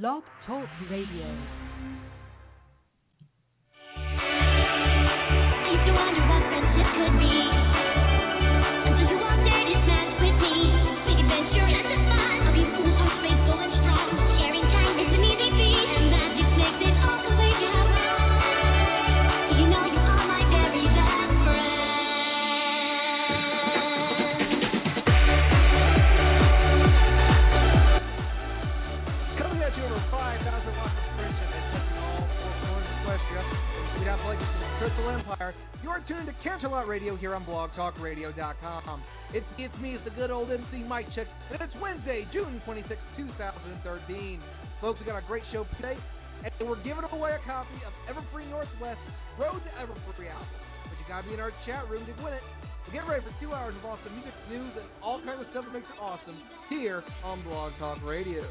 Blog Talk Radio. Empire. You're tuned to Canterlot Radio here on blogtalkradio.com. It's me, it's the good old MC Mic Check, and it's Wednesday, June 26, 2013. Folks, we got a great show today, and we're giving away a copy of Everfree Northwest Road to Everfree album. But you gotta be in our chat room to win it. We're getting ready for 2 hours of awesome music, news, and all kinds of stuff that makes it awesome here on Blog Talk Radio.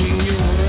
Your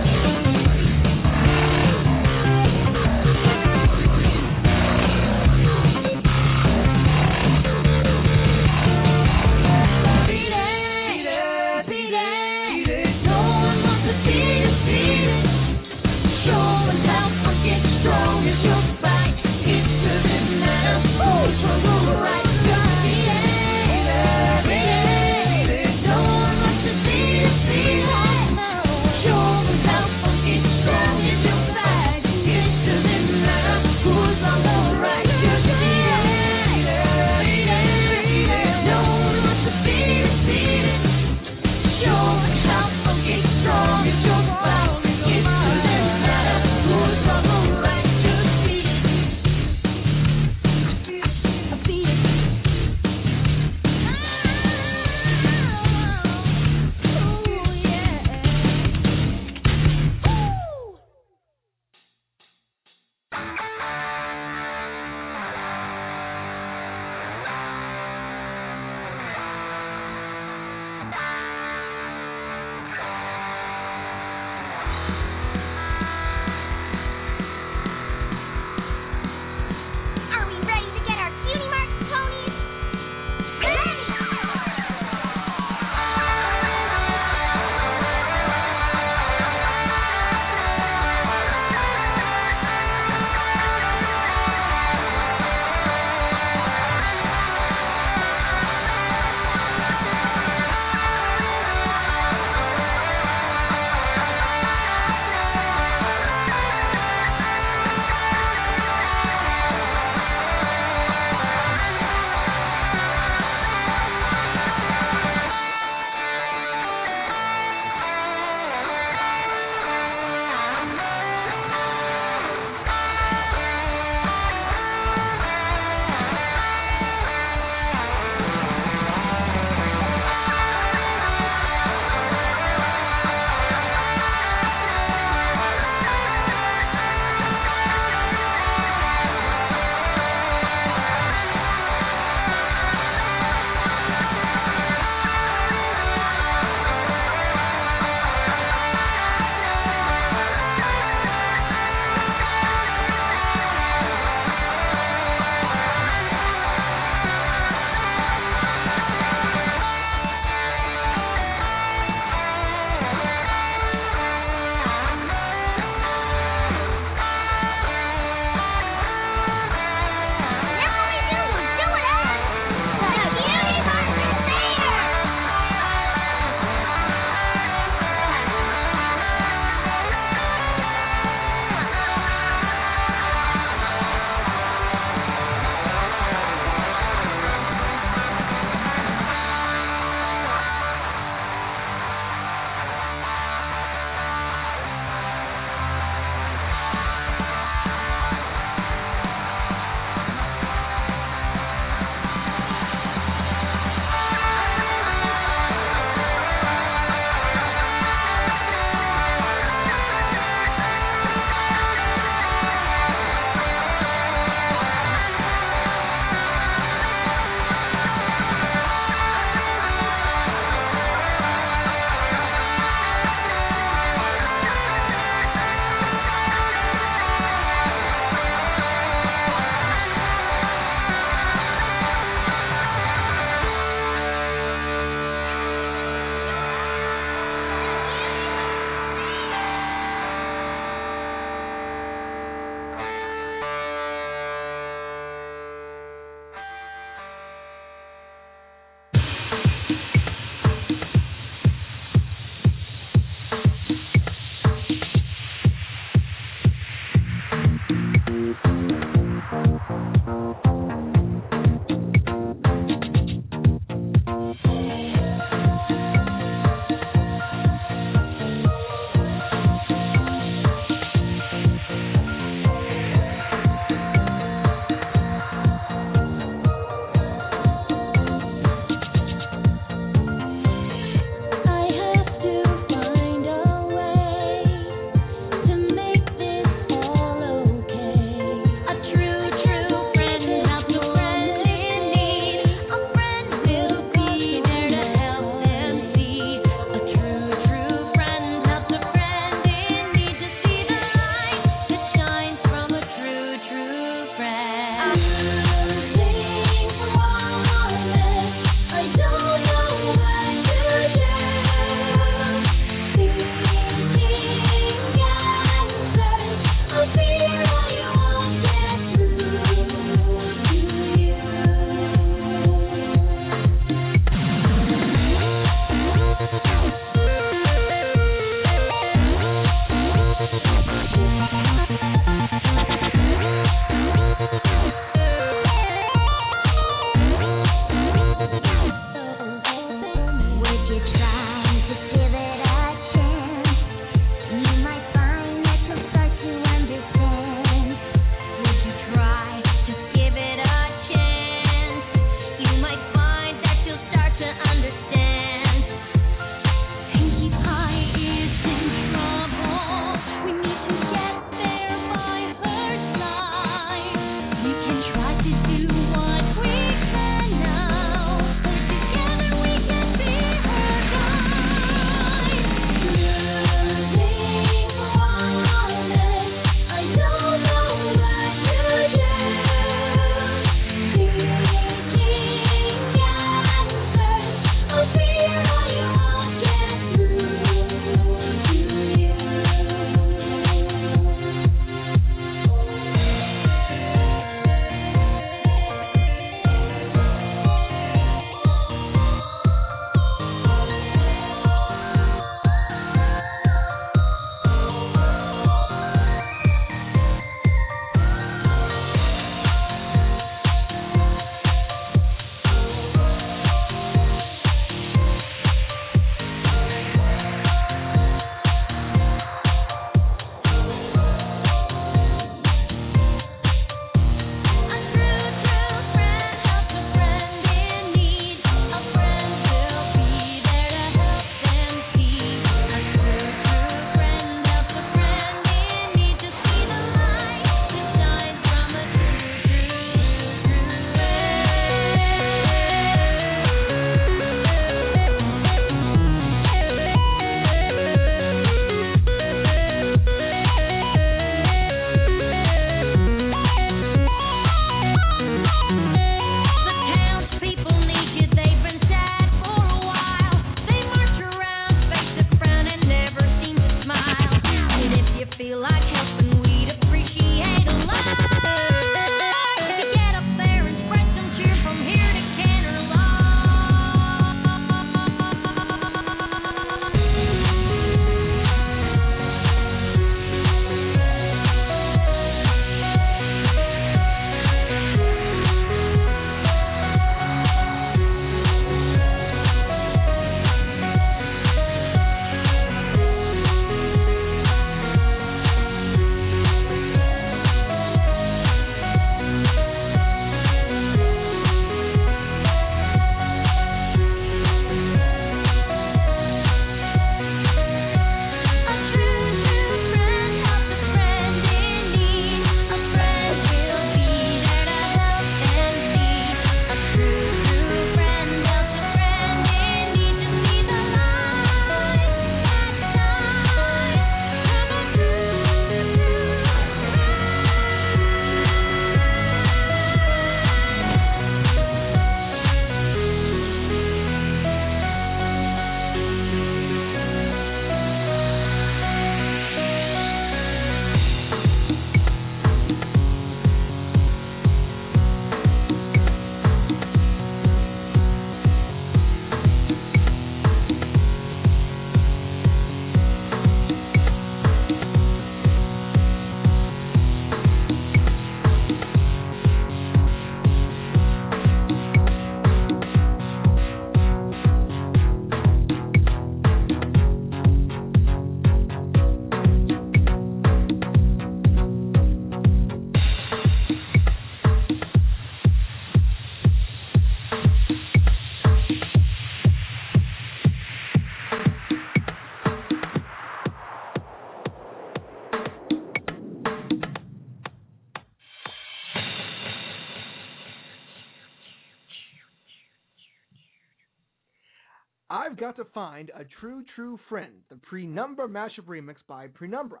I've got to find a true friend, the Penumbra mashup remix by Penumbra.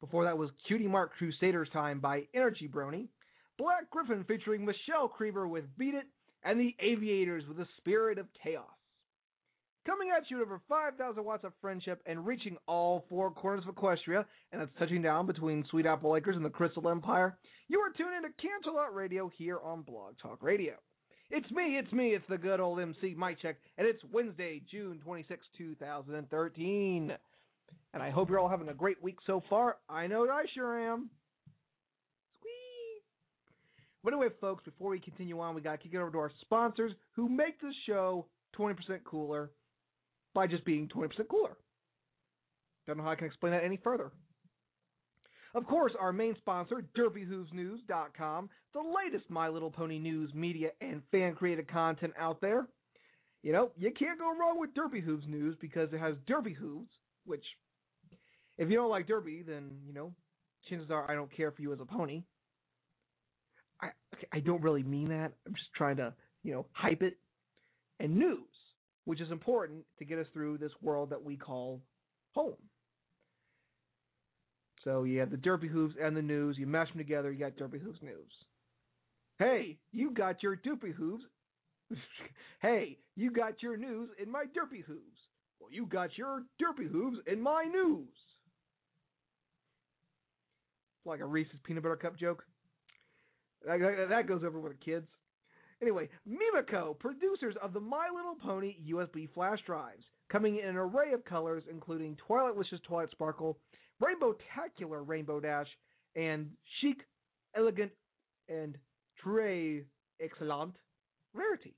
Before that was Cutie Mark Crusaders Time by Energy Brony, Black Griffin featuring Michelle Creever with Beat It, and the Aviators with The Spirit of Chaos. Coming at you over 5,000 watts of friendship and reaching all four corners of Equestria, and it's touching down between Sweet Apple Acres and the Crystal Empire, you are tuned into Canterlot Radio here on Blog Talk Radio. It's me, it's the good old MC Mic Check, and it's Wednesday, June 26, 2013. And I hope you're all having a great week so far. I know I sure am. Squee! But anyway, folks, before we continue on, we got to kick it over to our sponsors who make this show 20% cooler by just being 20% cooler. Don't know how I can explain that any further. Of course, our main sponsor, DerpyHoovesNews.com, the latest My Little Pony news, media, and fan-created content out there. You know, you can't go wrong with Derpy Hooves News because it has Derpy Hooves, which, if you don't like Derpy, then, you know, chances are I don't care for you as a pony. I don't really mean that. I'm just trying to, you know, hype it. And news, which is important to get us through this world that we call home. So you have the Derpy Hooves and the news. You mash them together, you got Derpy Hooves News. Hey, you got your Derpy Hooves. Hey, you got your news in my Derpy Hooves. Well, you got your Derpy Hooves in my news. Like a Reese's Peanut Butter Cup joke. That goes over with the kids. Anyway, Mimico, producers of the My Little Pony USB flash drives, coming in an array of colors, including Twilight Licious Twilight Sparkle, Rainbow-tacular Rainbow Dash, and chic, elegant, and très excellent rarity.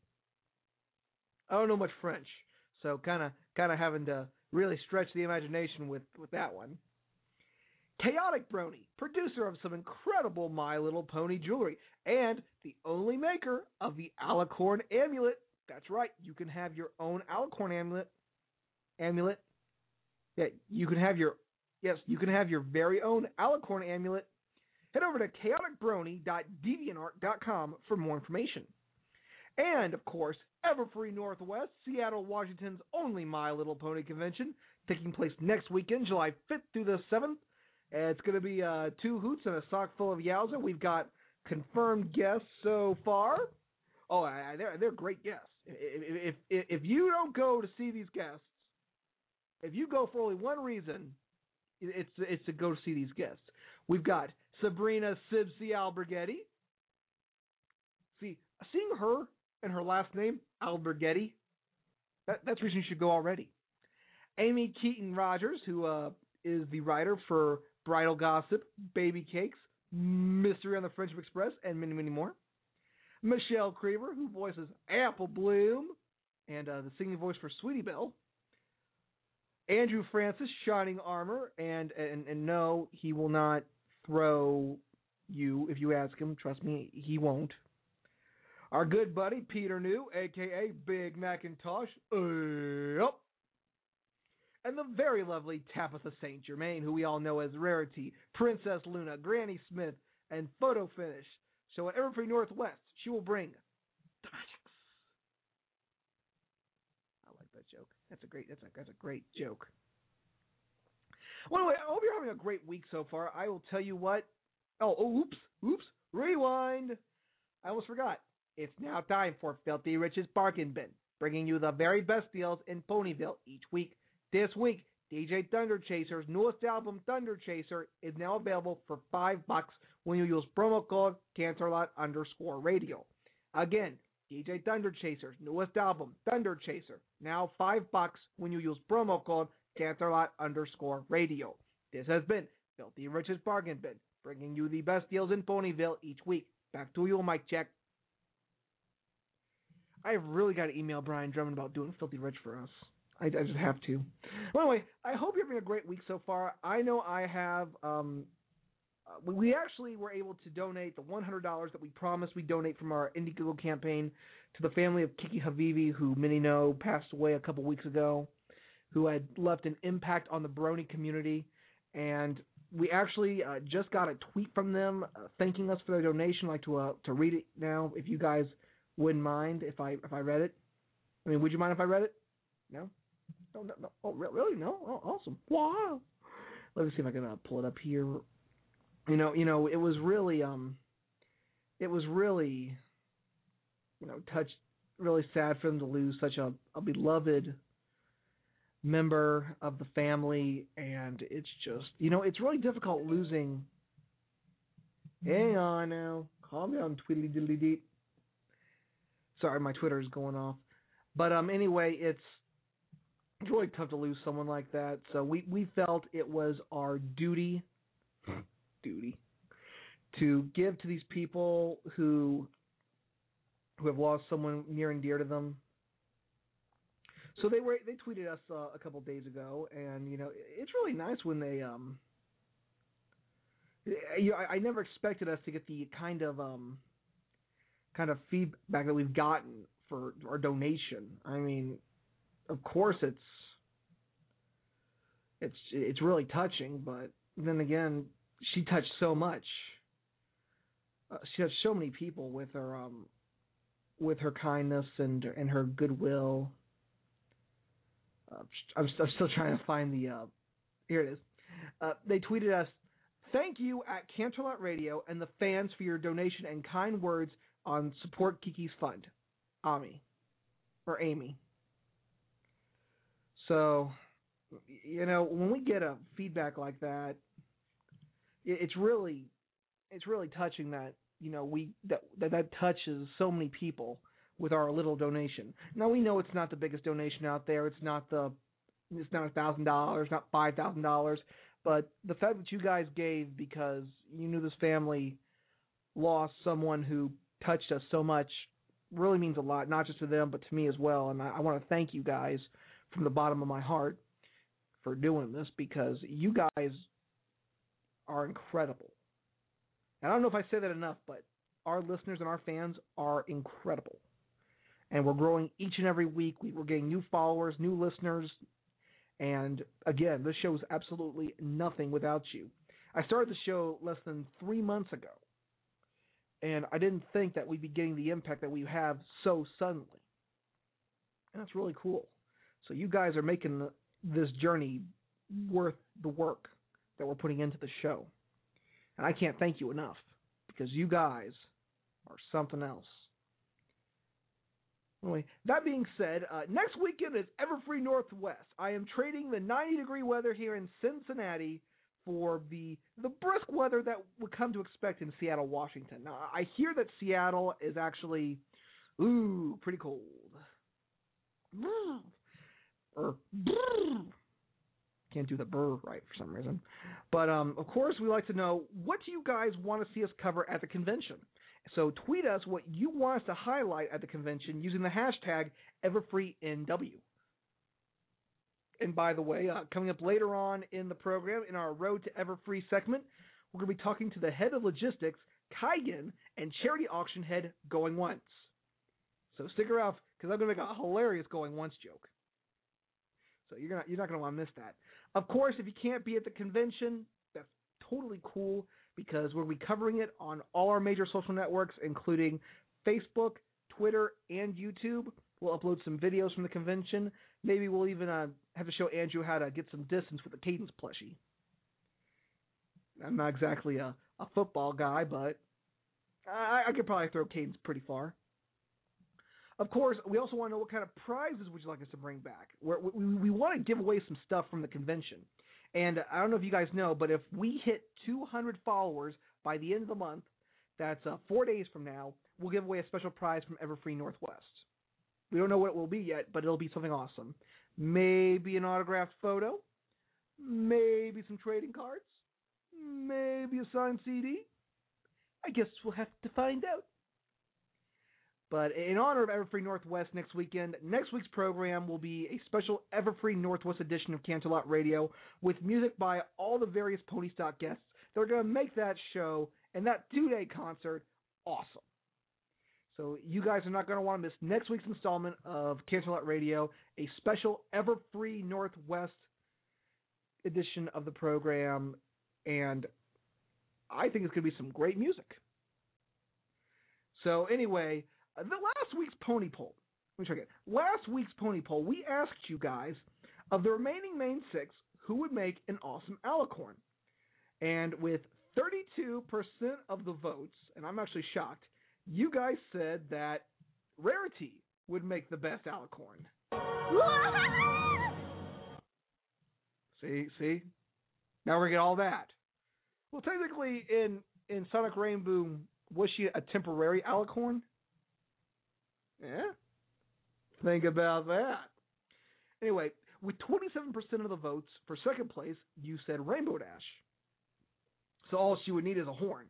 I don't know much French, so kind of having to really stretch the imagination with that one. Chaotic Brony, producer of some incredible My Little Pony jewelry, and the only maker of the Alicorn Amulet. That's right, you can have your own Alicorn Amulet. Yeah, you can have your very own Alicorn Amulet. Head over to chaoticbrony.deviantart.com for more information. And, of course, Everfree Northwest, Seattle, Washington's only My Little Pony convention, taking place next weekend, July 5th through the 7th. It's going to be two hoots and a sock full of yowza. We've got confirmed guests so far. Oh, they're great guests. If you don't go to see these guests, if you go for only one reason, it's to go see these guests. We've got Sabrina Sibzi-Albergetti. See, seeing her and her last name, Albergetti, that's the reason you should go already. Amy Keaton Rogers, who is the writer for Bridal Gossip, Baby Cakes, Mystery on the Friendship Express, and many, many more. Michelle Creever, who voices Apple Bloom, and the singing voice for Sweetie Belle. Andrew Francis, Shining Armor, and no, he will not throw you if you ask him. Trust me, he won't. Our good buddy, Peter New, a.k.a. Big Macintosh, and the very lovely Tabitha St. Germain, who we all know as Rarity, Princess Luna, Granny Smith, and Photo Finish. So at Everfree Northwest, she will bring the magics. I like that joke. That's a great joke. Well, anyway, I hope you're having a great week so far. I will tell you what. Oops, rewind. I almost forgot. It's now time for Filthy Rich's Bargain Bin, bringing you the very best deals in Ponyville each week. This week, DJ Thunder Chaser's newest album, Thunder Chaser, is now available for $5 when you use promo code Canterlot_radio. Again, DJ Thunder Chaser's newest album, Thunder Chaser, now $5 when you use promo code Canterlot_radio. This has been Filthy Rich's Bargain Bin, bringing you the best deals in Ponyville each week. Back to you, Mic Check. I've really got to email Brian Drummond about doing Filthy Rich for us. I just have to. Well, anyway, I hope you're having a great week so far. I know I have. We actually were able to donate the $100 that we promised we'd donate from our Indiegogo campaign to the family of Kiki Havivi, who many know passed away a couple weeks ago, who had left an impact on the Brony community. And we actually just got a tweet from them thanking us for their donation. I'd like to read it now, if you guys wouldn't mind if I read it. I mean, would you mind if I read it? No? No. Oh, really? No? Oh, awesome. Wow. Let me see if I can pull it up here. You know, it was really, you know, touched, really sad for them to lose such a beloved member of the family, and it's just, you know, it's really difficult losing. Hang on now, calm down, twiddly diddly deep. Sorry, my Twitter is going off, but anyway, it's really tough to lose someone like that. So we felt it was our duty to give to these people who have lost someone near and dear to them. So they tweeted us a couple days ago, and you know, it's really nice when they I never expected us to get the kind of feedback that we've gotten for our donation. I mean, of course it's really touching, but then again, she touched so much. She touched so many people with her kindness and her goodwill. I'm still trying to find the here it is. They tweeted us, "Thank you at Canterlot Radio and the fans for your donation and kind words on Support Kiki's Fund. Amy. So, you know, when we get a feedback like that, it's really touching that, you know, that touches so many people with our little donation. Now, we know it's not the biggest donation out there. It's not $1,000, not $5,000. But the fact that you guys gave because you knew this family lost someone who touched us so much really means a lot, not just to them, but to me as well. And I want to thank you guys from the bottom of my heart for doing this, because you guys are incredible. And I don't know if I say that enough, but our listeners and our fans are incredible. And we're growing each and every week. We're getting new followers, new listeners. And again, this show is absolutely nothing without you. I started the show less than 3 months ago, and I didn't think that we'd be getting the impact that we have so suddenly. And that's really cool. So you guys are making this journey worth the work that we're putting into the show. And I can't thank you enough, because you guys are something else. Anyway, that being said, next weekend is Everfree Northwest. I am trading the 90-degree weather here in Cincinnati for the brisk weather that we come to expect in Seattle, Washington. Now, I hear that Seattle is actually, pretty cold. Or can't do the burr right for some reason. But, of course, we like to know, what do you guys want to see us cover at the convention? So tweet us what you want us to highlight at the convention using the hashtag EverfreeNW. And by the way, coming up later on in the program, in our Road to Everfree segment, we're going to be talking to the head of logistics, Kaigen, and charity auction head, Going Once. So stick around, because I'm going to make a hilarious Going Once joke. So you're not going to want to miss that. Of course, if you can't be at the convention, that's totally cool, because we'll be covering it on all our major social networks, including Facebook, Twitter, and YouTube. We'll upload some videos from the convention. Maybe we'll even have to show Andrew how to get some distance with the Cadence plushie. I'm not exactly a football guy, but I could probably throw Cadence pretty far. Of course, we also want to know what kind of prizes would you like us to bring back. We want to give away some stuff from the convention. And I don't know if you guys know, but if we hit 200 followers by the end of the month, that's 4 days from now, we'll give away a special prize from Everfree Northwest. We don't know what it will be yet, but it'll be something awesome. Maybe an autographed photo, maybe some trading cards, maybe a signed CD. I guess we'll have to find out. But in honor of Everfree Northwest next weekend, next week's program will be a special Everfree Northwest edition of Canterlot Radio with music by all the various Pony Stock guests that are going to make that show and that two-day concert awesome. So you guys are not going to want to miss next week's installment of Canterlot Radio, a special Everfree Northwest edition of the program, and I think it's going to be some great music. So anyway, the last week's pony poll, Let me check it. Last week's pony poll, we asked you guys, of the remaining main six, who would make an awesome alicorn? And with 32% of the votes, and I'm actually shocked, you guys said that Rarity would make the best alicorn. See? Now we're going to get all that. Well, technically, in Sonic Rainbow, was she a temporary alicorn? Yeah. Think about that. Anyway, with 27% of the votes for second place, you said Rainbow Dash. So all she would need is a horn.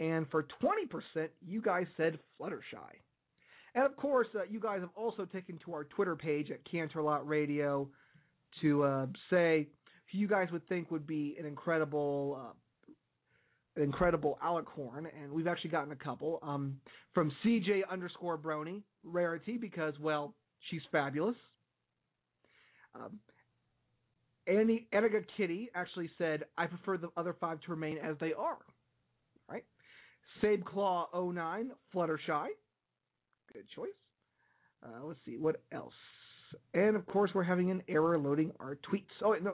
And for 20%, you guys said Fluttershy. And, of course, you guys have also taken to our Twitter page at Canterlot Radio to say who you guys would think would be an incredible alicorn, and we've actually gotten a couple. From CJ_Brony, Rarity, because, well, she's fabulous. Annika Kitty actually said, I prefer the other five to remain as they are. All right. SabeClaw09, Fluttershy. Good choice. Let's see, what else? And, of course, we're having an error loading our tweets. Oh, wait, no,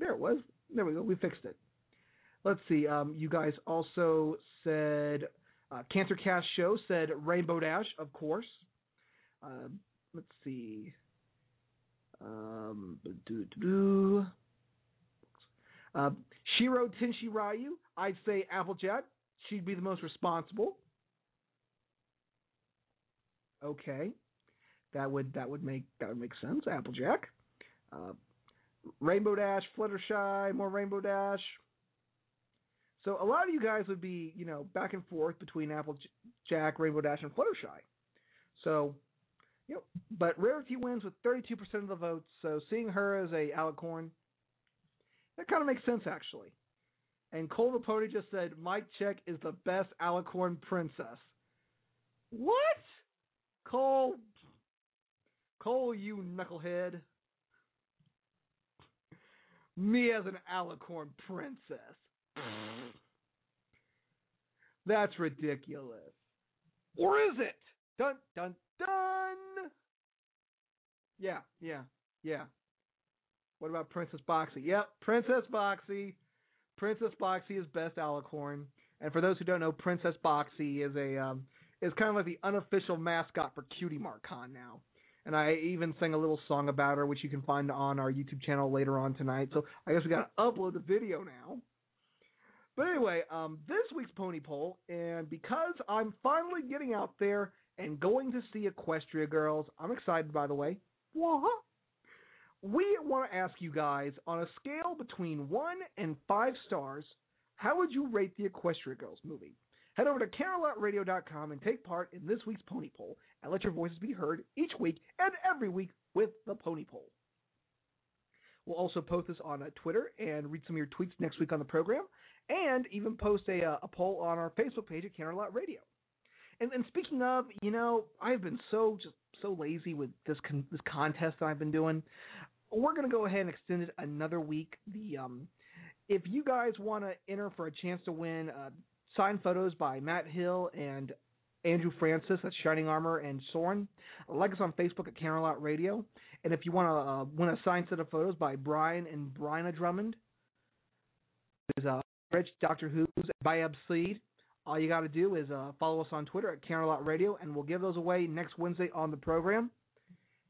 there it was. There we go. We fixed it. Let's see. You guys also said CancerCast Show said Rainbow Dash, of course. Let's see. Shiro Tenshi Ryu, I'd say Applejack. She'd be the most responsible. Okay, that would make sense. Applejack, Rainbow Dash, Fluttershy, more Rainbow Dash. So a lot of you guys would be, back and forth between Applejack, Rainbow Dash, and Fluttershy. So, but Rarity wins with 32% of the votes. So seeing her as a alicorn, that kind of makes sense actually. And Cole the Pony just said, Mic Check is the best alicorn princess. What? Cole, you knucklehead. Me as an alicorn princess. That's ridiculous. Or is it? Dun, dun, dun. Yeah. What about Princess Boxy? Yep, Princess Boxy. Princess Boxy is best alicorn. And for those who don't know, Princess Boxy is it's kind of like the unofficial mascot for Cutie Mark Con now. And I even sang a little song about her, which you can find on our YouTube channel later on tonight. So I guess we got to upload the video now. But anyway, this week's Pony Poll, and because I'm finally getting out there and going to see Equestria Girls, I'm excited, by the way. What? We want to ask you guys, on a scale between 1 and 5 stars, how would you rate the Equestria Girls movie? Head over to CanterlotRadio.com and take part in this week's Pony Poll, and let your voices be heard each week and every week with the Pony Poll. We'll also post this on Twitter and read some of your tweets next week on the program, and even post a poll on our Facebook page at Canterlot Radio. And speaking of, I've been so lazy with this contest that I've been doing. We're going to go ahead and extend it another week. If you guys want to enter for a chance to win signed photos by Matt Hill and Andrew Francis, that's Shining Armor, and Sørin. Like us on Facebook at Canterlot Radio. And if you want to win a signed set of photos by Brian and Bryna Drummond, there's Rich, Dr. Who's, and Bayab Seed, all you got to do is follow us on Twitter at Canterlot Radio, and we'll give those away next Wednesday on the program.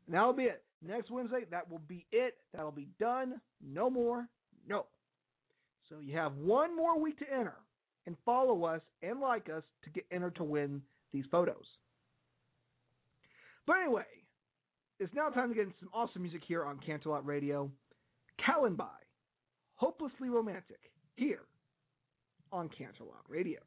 And that'll be it. Next Wednesday, that will be it. That'll be done. No more. No. So you have one more week to enter. And follow us and like us to get entered to win these photos. But anyway, it's now time to get into some awesome music here on Canterlot Radio. Colin Bye, Hopelessly Romantic, here on Canterlot Radio.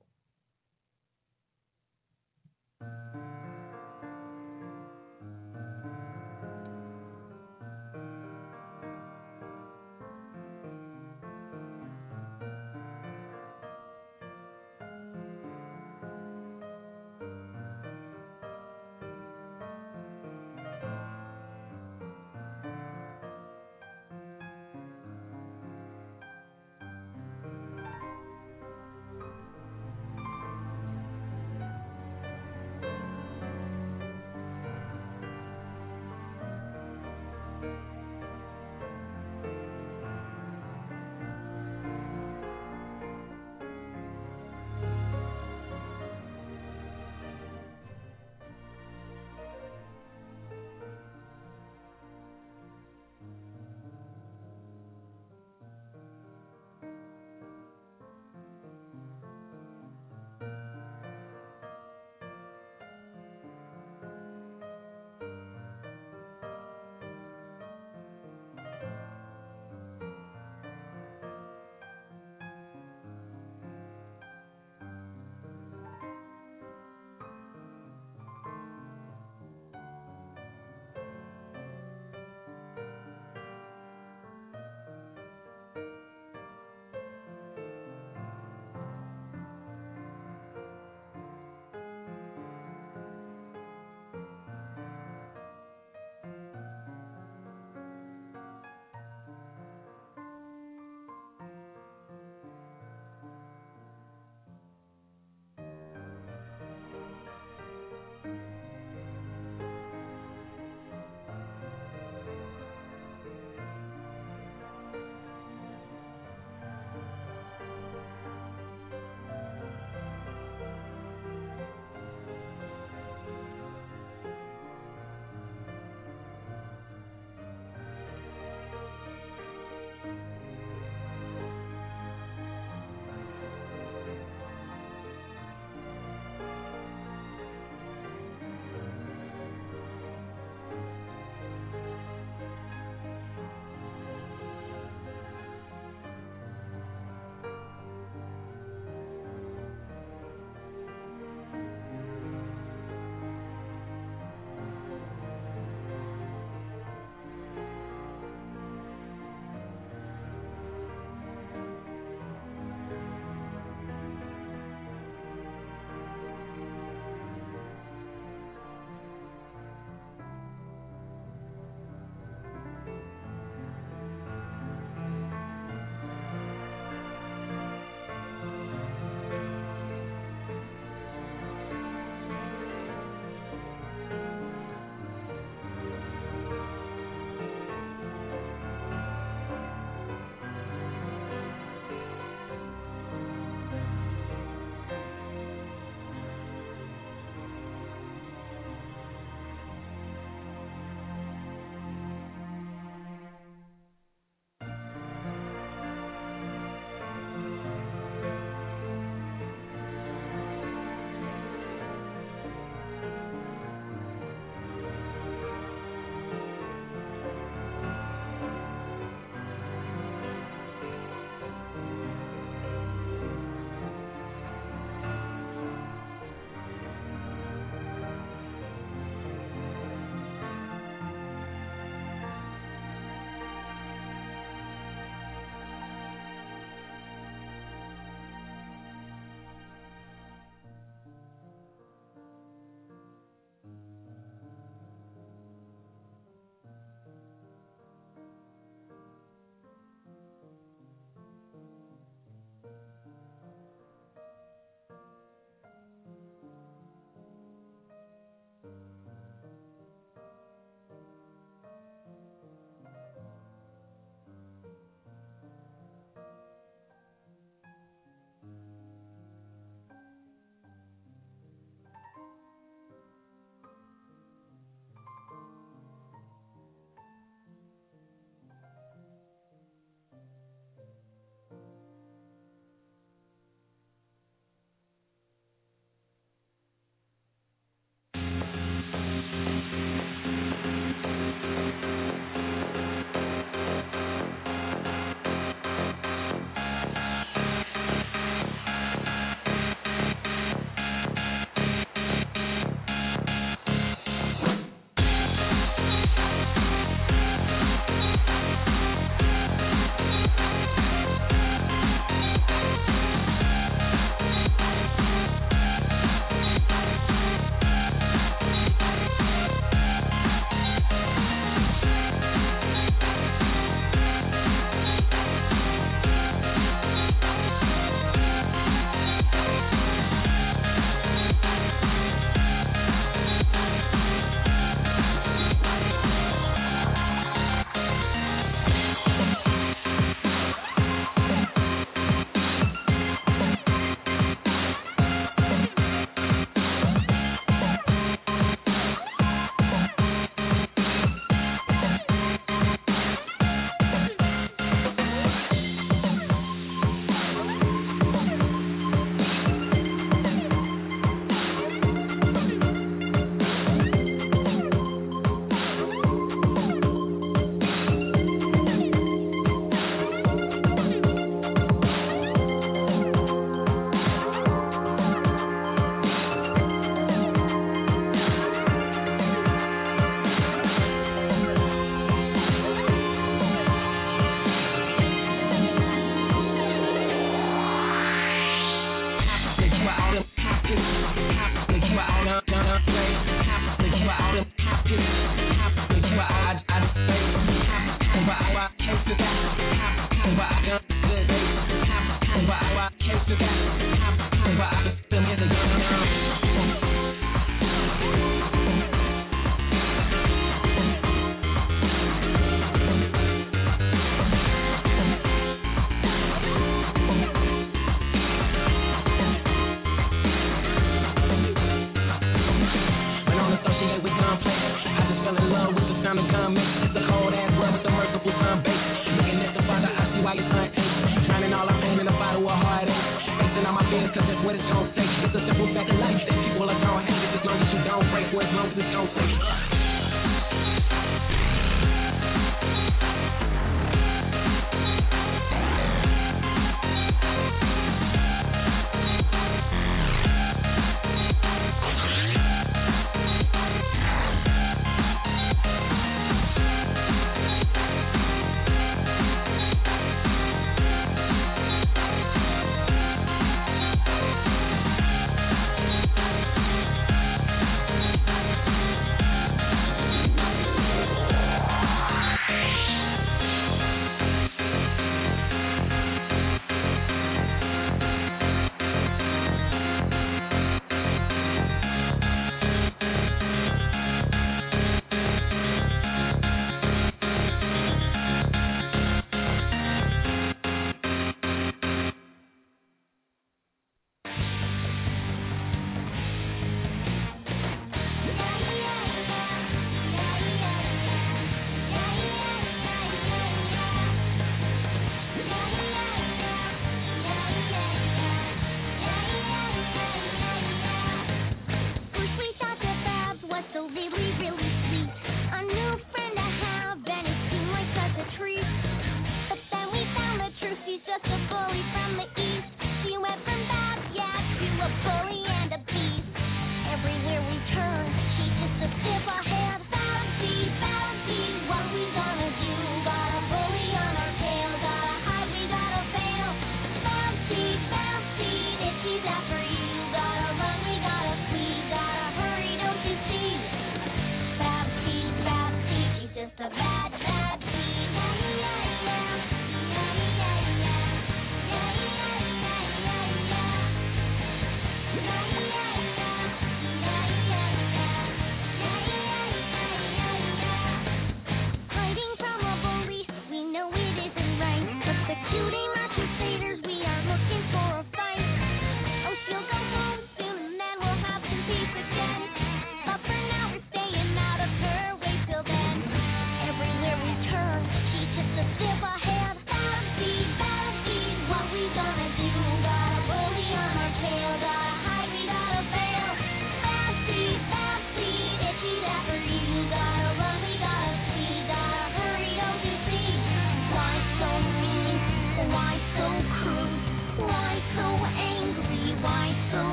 it's open.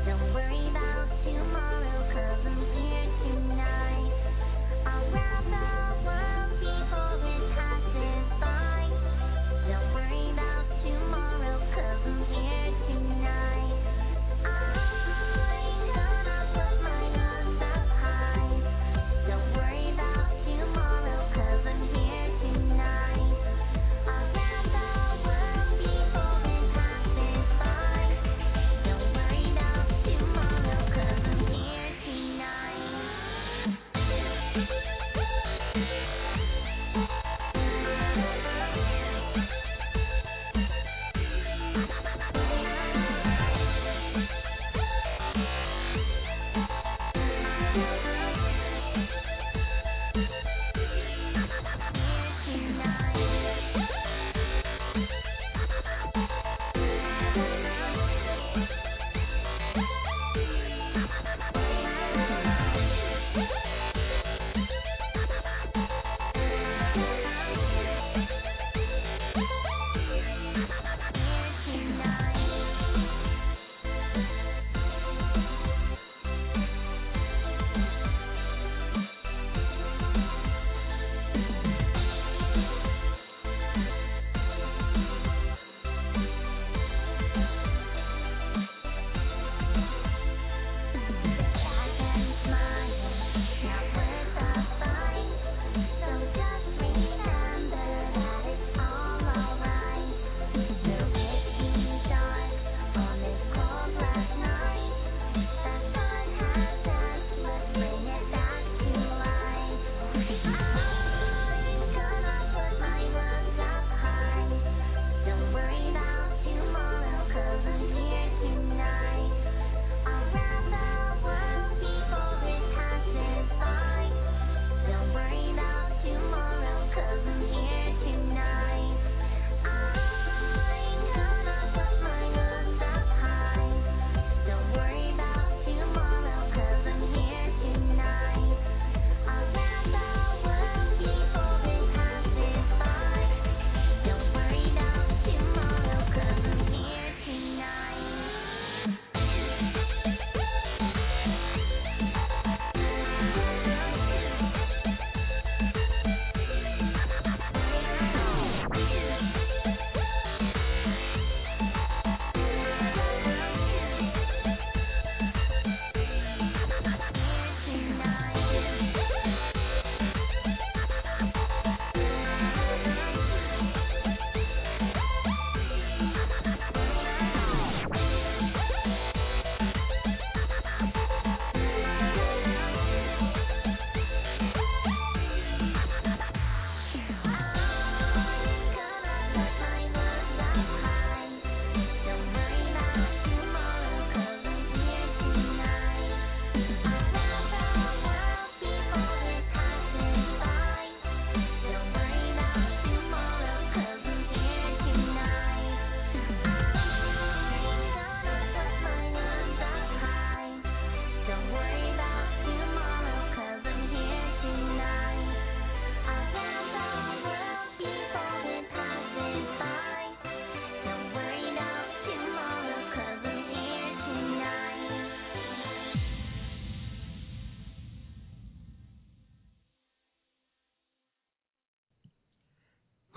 Don't worry about tomorrow, 'cause I'm here tonight.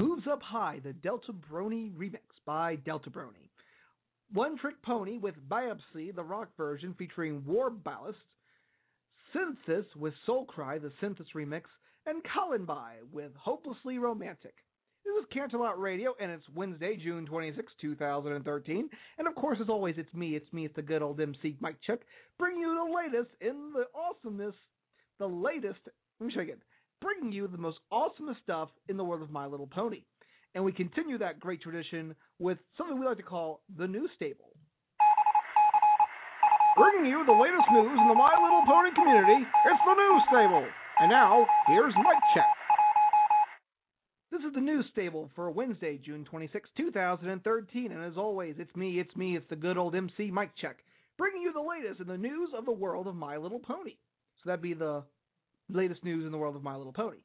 Hooves Up High, the Delta Brony remix by Delta Brony. One Trick Pony with Biopsy, the rock version featuring War Ballast. Synthus with Soul Cry, the Synthus remix. And Colin Bye with Hopelessly Romantic. This is Canterlot Radio, and it's Wednesday, June 26, 2013. And, of course, as always, it's me, it's the good old MC Mic Check, bringing you the latest in the awesomeness, bringing you the most awesomest stuff in the world of My Little Pony. And we continue that great tradition with something we like to call the NewsStable. Bringing you the latest news in the My Little Pony community, it's the NewsStable. And now, here's Mic Check. This is the NewsStable for Wednesday, June 26, 2013, and as always, it's me, it's the good old MC Mic Check, bringing you the latest in the news of the world of My Little Pony. So that'd be the latest news in the world of My Little Pony.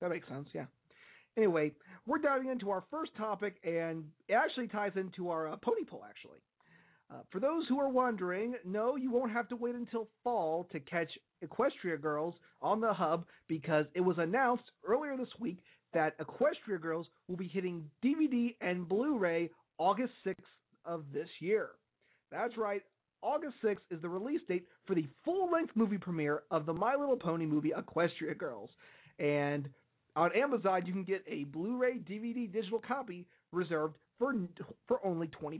That makes sense, yeah. Anyway, we're diving into our first topic, and it actually ties into our pony poll, actually. For those who are wondering, no, you won't have to wait until fall to catch Equestria Girls on the Hub, because it was announced earlier this week that Equestria Girls will be hitting DVD and Blu-ray August 6th of this year. That's right, August 6th is the release date for the full-length movie premiere of the My Little Pony movie Equestria Girls. And on Amazon, you can get a Blu-ray DVD digital copy reserved for only $20.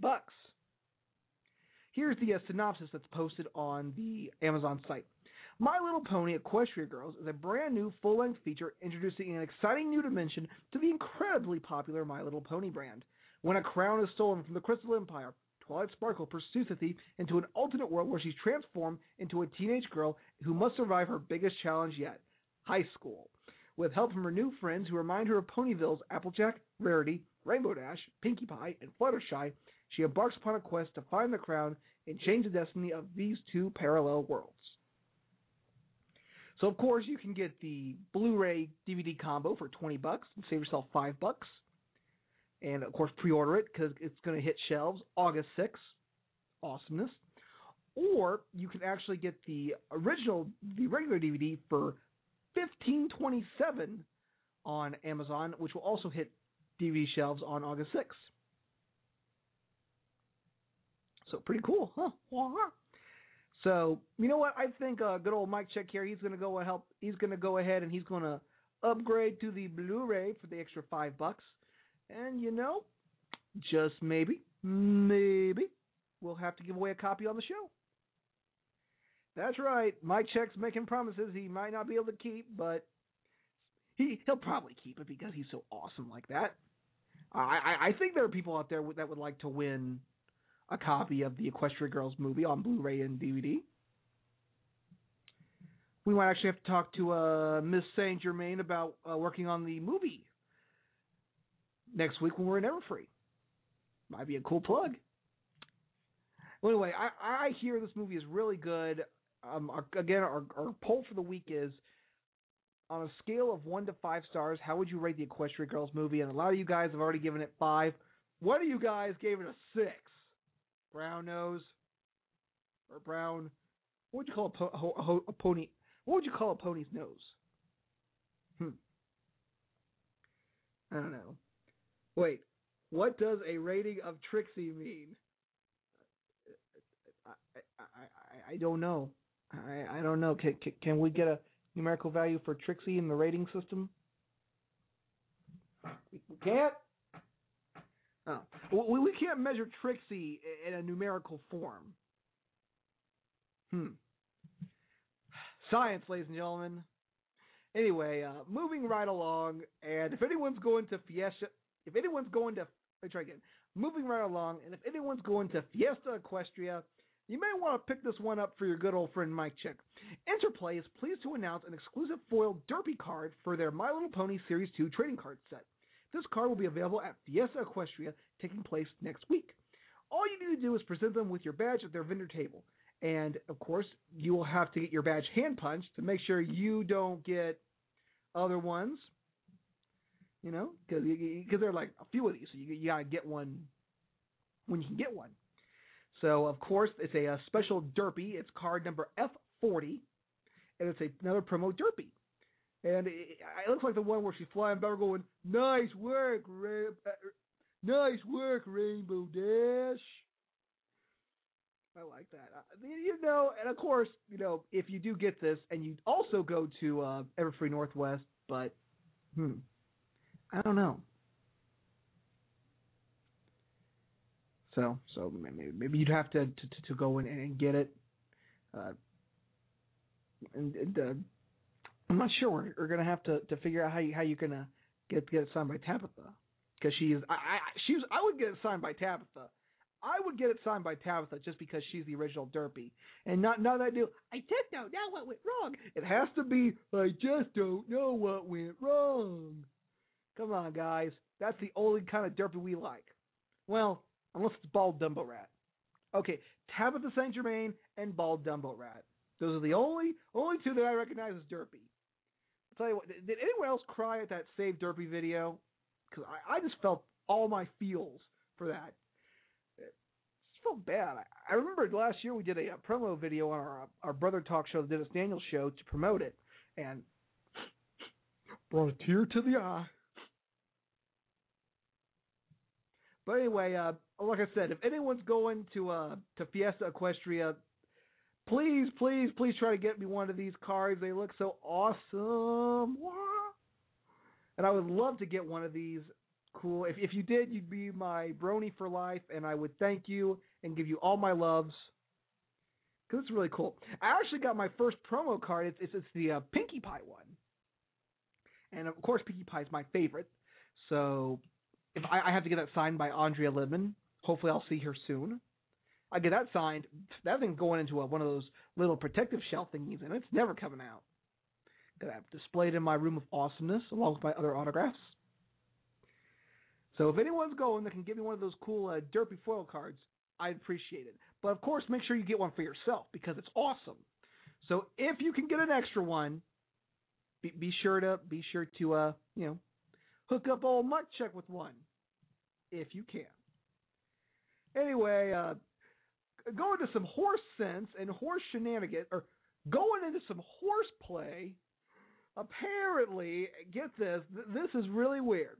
Here's the synopsis that's posted on the Amazon site. My Little Pony Equestria Girls is a brand new full-length feature introducing an exciting new dimension to the incredibly popular My Little Pony brand. When a crown is stolen from the Crystal Empire, Twilight Sparkle pursues Cithy into an alternate world where she's transformed into a teenage girl who must survive her biggest challenge yet, high school. With help from her new friends who remind her of Ponyville's Applejack, Rarity, Rainbow Dash, Pinkie Pie, and Fluttershy, she embarks upon a quest to find the crown and change the destiny of these two parallel worlds. So, of course, you can get the Blu-ray DVD combo for $20 and save yourself $5. And, of course, pre-order it because it's going to hit shelves August 6th. Awesomeness. Or you can actually get the regular DVD for $15.27 on Amazon, which will also hit DVD shelves on August 6th. So pretty cool, huh? So you know what? I think good old Mic Check here. He's gonna go ahead and he's gonna upgrade to the Blu-ray for the extra $5. And you know, just maybe we'll have to give away a copy on the show. That's right. Mic Check's making promises he might not be able to keep, but he'll probably keep it because he's so awesome like that. I think there are people out there that would like to win a copy of the Equestria Girls movie on Blu-ray and DVD. We might actually have to talk to Miss St. Germain about working on the movie next week when we're in Everfree. Might be a cool plug. Well, anyway, I hear this movie is really good. Our poll for the week is, on a scale of 1 to 5 stars, how would you rate the Equestria Girls movie? And a lot of you guys have already given it 5. One of you guys gave it a 6. Brown nose, or brown, what would you call a pony? What would you call a pony's nose? I don't know. Wait, what does a rating of Trixie mean? I don't know. I don't know. Can we get a numerical value for Trixie in the rating system? We can't. Oh. We can't measure Trixie in a numerical form. Science, ladies and gentlemen. Anyway, moving right along, and if anyone's going to Fiesta Equestria, you may want to pick this one up for your good old friend Mic Check. Interplay is pleased to announce an exclusive foil Derpy card for their My Little Pony Series 2 trading card set. This card will be available at Fiesta Equestria, taking place next week. All you need to do is present them with your badge at their vendor table. And, of course, you will have to get your badge hand-punched to make sure you don't get other ones. You know, because there are, like, a few of these, so you got to get one when you can get one. So, of course, it's a special Derpy. It's card number F40, and it's another promo Derpy. And it looks like the one where she's flying by going, nice work, Rainbow Dash. I like that. And of course, if you do get this and you also go to Everfree Northwest, but, I don't know. So maybe you'd have to go in and get it. I'm not sure. We're going to have to figure out how you can get it signed by Tabitha, because I would get it signed by Tabitha. I would get it signed by Tabitha just because she's the original Derpy, and not that I do. I just don't know what went wrong. It has to be I just don't know what went wrong. Come on, guys. That's the only kind of Derpy we like. Well, unless it's Bald Dumbo Rat. Okay, Tabitha St. Germain and Bald Dumbo Rat. Those are the only two that I recognize as Derpy. I'll tell you what, did anyone else cry at that Save Derpy video? Because I just felt all my feels for that. It just felt bad. I remember last year we did a promo video on our Brother Talk show, the Dennis Daniels show, to promote it. And brought a tear to the eye. But anyway, like I said, if anyone's going to Fiesta Equestria, please try to get me one of these cards. They look so awesome. Wah! And I would love to get one of these. Cool. If you did, you'd be my brony for life, and I would thank you and give you all my loves, because it's really cool. I actually got my first promo card. It's the Pinkie Pie one. And, of course, Pinkie Pie is my favorite. So if I have to get that signed by Andrea Libman. Hopefully I'll see her soon. I get that signed, that thing's going into one of those little protective shell thingies, and it's never coming out. Gonna have displayed in my room of awesomeness, along with my other autographs. So if anyone's going that can give me one of those cool Derpy foil cards, I'd appreciate it. But of course, make sure you get one for yourself, because it's awesome. So if you can get an extra one, be sure to hook up old Mic Check with one, if you can. Anyway, going to some horse sense and horse shenanigans, or going into some horseplay, apparently, get this, this is really weird.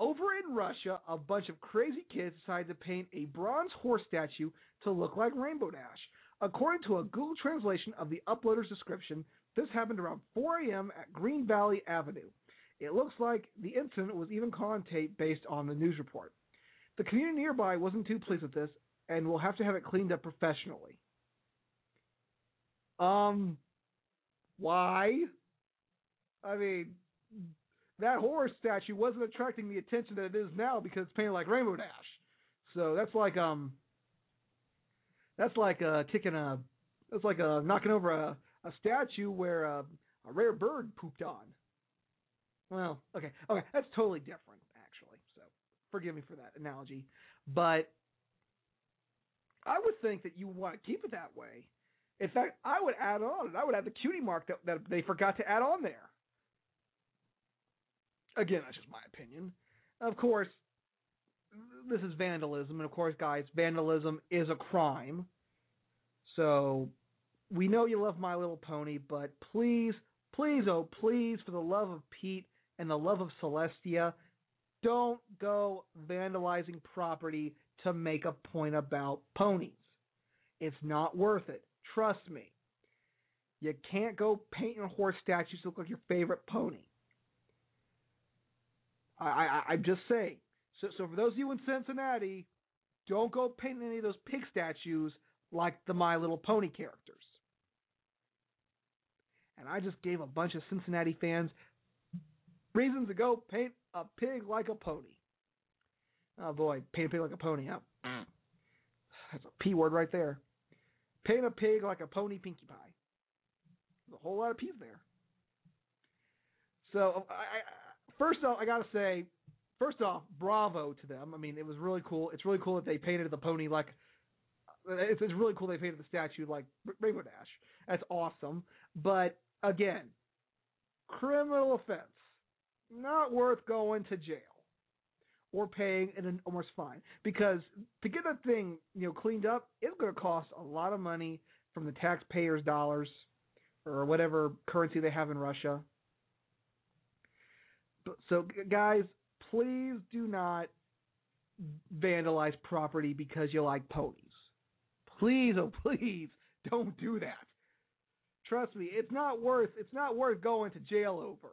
Over in Russia, a bunch of crazy kids decided to paint a bronze horse statue to look like Rainbow Dash. According to a Google translation of the uploader's description, this happened around 4 a.m. at Green Valley Avenue. It looks like the incident was even caught on tape based on the news report. The community nearby wasn't too pleased with this, and we'll have to have it cleaned up professionally. Why? I mean, that horse statue wasn't attracting the attention that it is now because it's painted like Rainbow Dash. So that's like knocking over a statue where a rare bird pooped on. Well, okay, that's totally different, actually. So forgive me for that analogy, but I would think that you want to keep it that way. In fact, I would add on, and I would add the cutie mark that they forgot to add on there. Again, that's just my opinion. Of course, this is vandalism, and of course, guys, vandalism is a crime. So we know you love My Little Pony, but please, oh please, for the love of Pete and the love of Celestia, don't go vandalizing property to make a point about ponies. It's not worth it. Trust me. You can't go painting horse statues to look like your favorite pony. I'm just saying. So for those of you in Cincinnati, don't go painting any of those pig statues like the My Little Pony characters. And I just gave a bunch of Cincinnati fans reasons to go paint a pig like a pony. Oh, boy, paint a pig like a pony. Oh. That's a P word right there. Paint a pig like a pony Pinkie Pie. There's a whole lot of P's there. So, first off, bravo to them. I mean, it was really cool. It's really cool that they painted the pony like – it's really cool they painted the statue like Rainbow Dash. That's awesome. But, again, criminal offense. Not worth going to jail or paying an enormous fine, because to get that thing cleaned up, it's going to cost a lot of money from the taxpayers' dollars or whatever currency they have in Russia. So, guys, please do not vandalize property because you like ponies. Please, oh, please don't do that. Trust me, it's not worth going to jail over.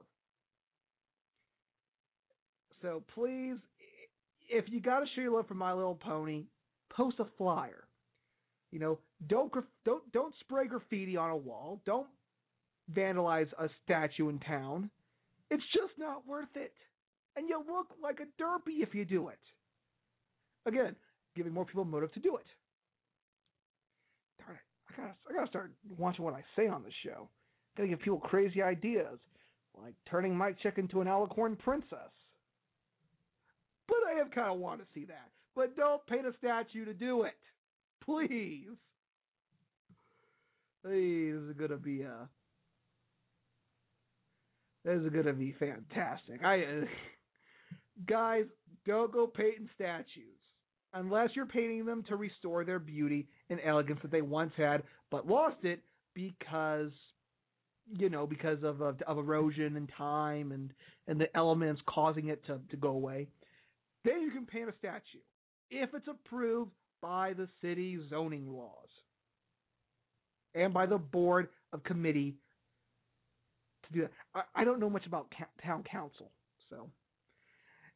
So please, if you got to show your love for My Little Pony, post a flyer. You know, don't spray graffiti on a wall. Don't vandalize a statue in town. It's just not worth it. And you'll look like a derpy if you do it. Again, giving more people motive to do it. Darn it. I gotta start watching what I say on the show. Gotta give people crazy ideas, like turning Mic Check into an alicorn princess. But I have kind of want to see that. But don't paint a statue to do it. Please. This is gonna be fantastic. Guys, don't go painting statues. Unless you're painting them to restore their beauty and elegance that they once had, but lost it because of erosion and time and the elements causing it to go away. Then you can paint a statue, if it's approved by the city zoning laws and by the board of committee to do that. I don't know much about town council, so...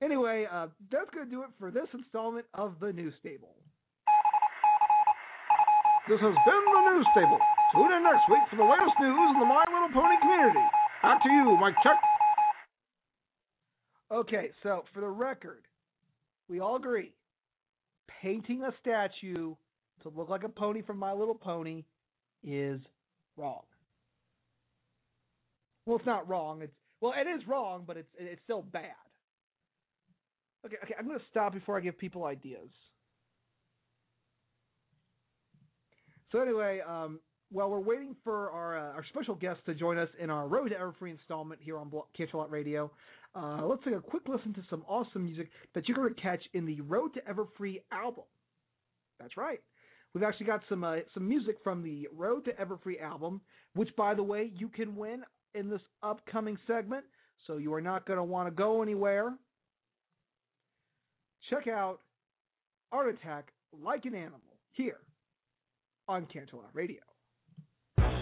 Anyway, that's going to do it for this installment of The NewsStable. This has been The NewsStable. Tune in next week for the latest news in the My Little Pony community. Out to you, Mic Check. Okay, so for the record, we all agree, painting a statue to look like a pony from My Little Pony is wrong. Well, it's not wrong. It is wrong, but it's still bad. Okay, I'm going to stop before I give people ideas. So anyway, while we're waiting for our special guest to join us in our Road to Everfree installment here on Canterlot Radio, let's take a quick listen to some awesome music that you're going to catch in the Road to Everfree album. That's right. We've actually got some music from the Road to Everfree album, which, by the way, you can win in this upcoming segment, so you are not going to want to go anywhere. Check out Art Attack Like an Animal here on Canterlot Radio. Like an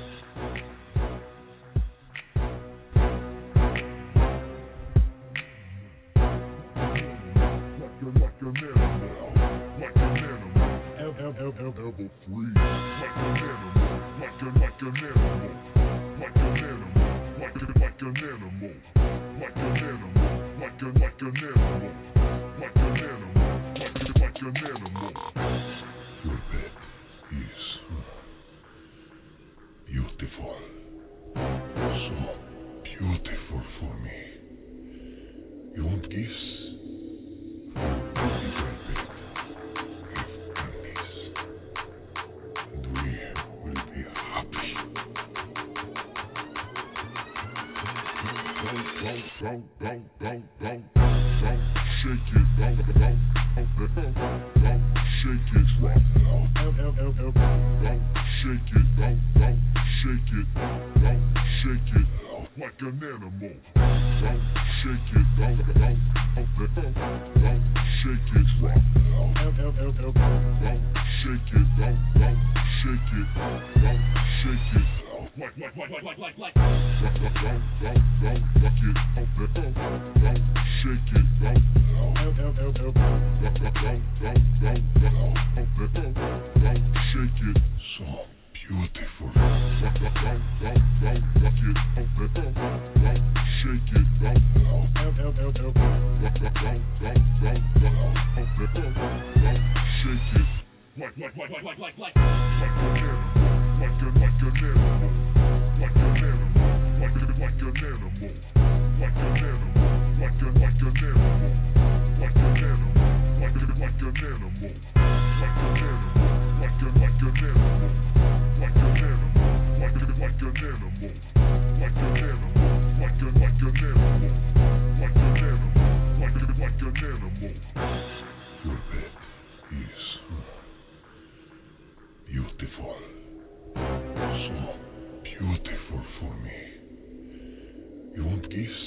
animal. Like an animal. Your pet is beautiful. So beautiful for me. You want kiss? Kiss my pet. Give kiss. And we will be happy. Down. Shake it down. Shake it, rock it out. Shake it, rock, shake it, rock, shake it out like an animal. Rock, shake it, rock, shake it, rock it out. Rock, shake it, rock, shake it, rock, shake it out like. Rock it, shake it, rock it out. Shake it so beautiful. Shake it. Shake it. Like an animal. Your pet is beautiful. So beautiful for me. You want kiss?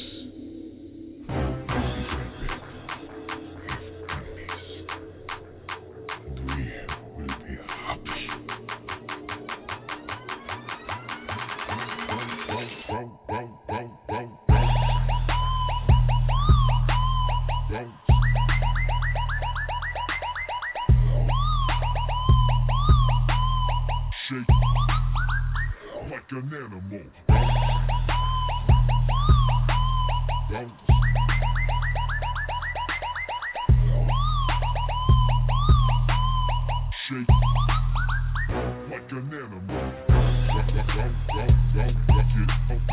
Amen. Shake like an animal. Don't shake it. Don't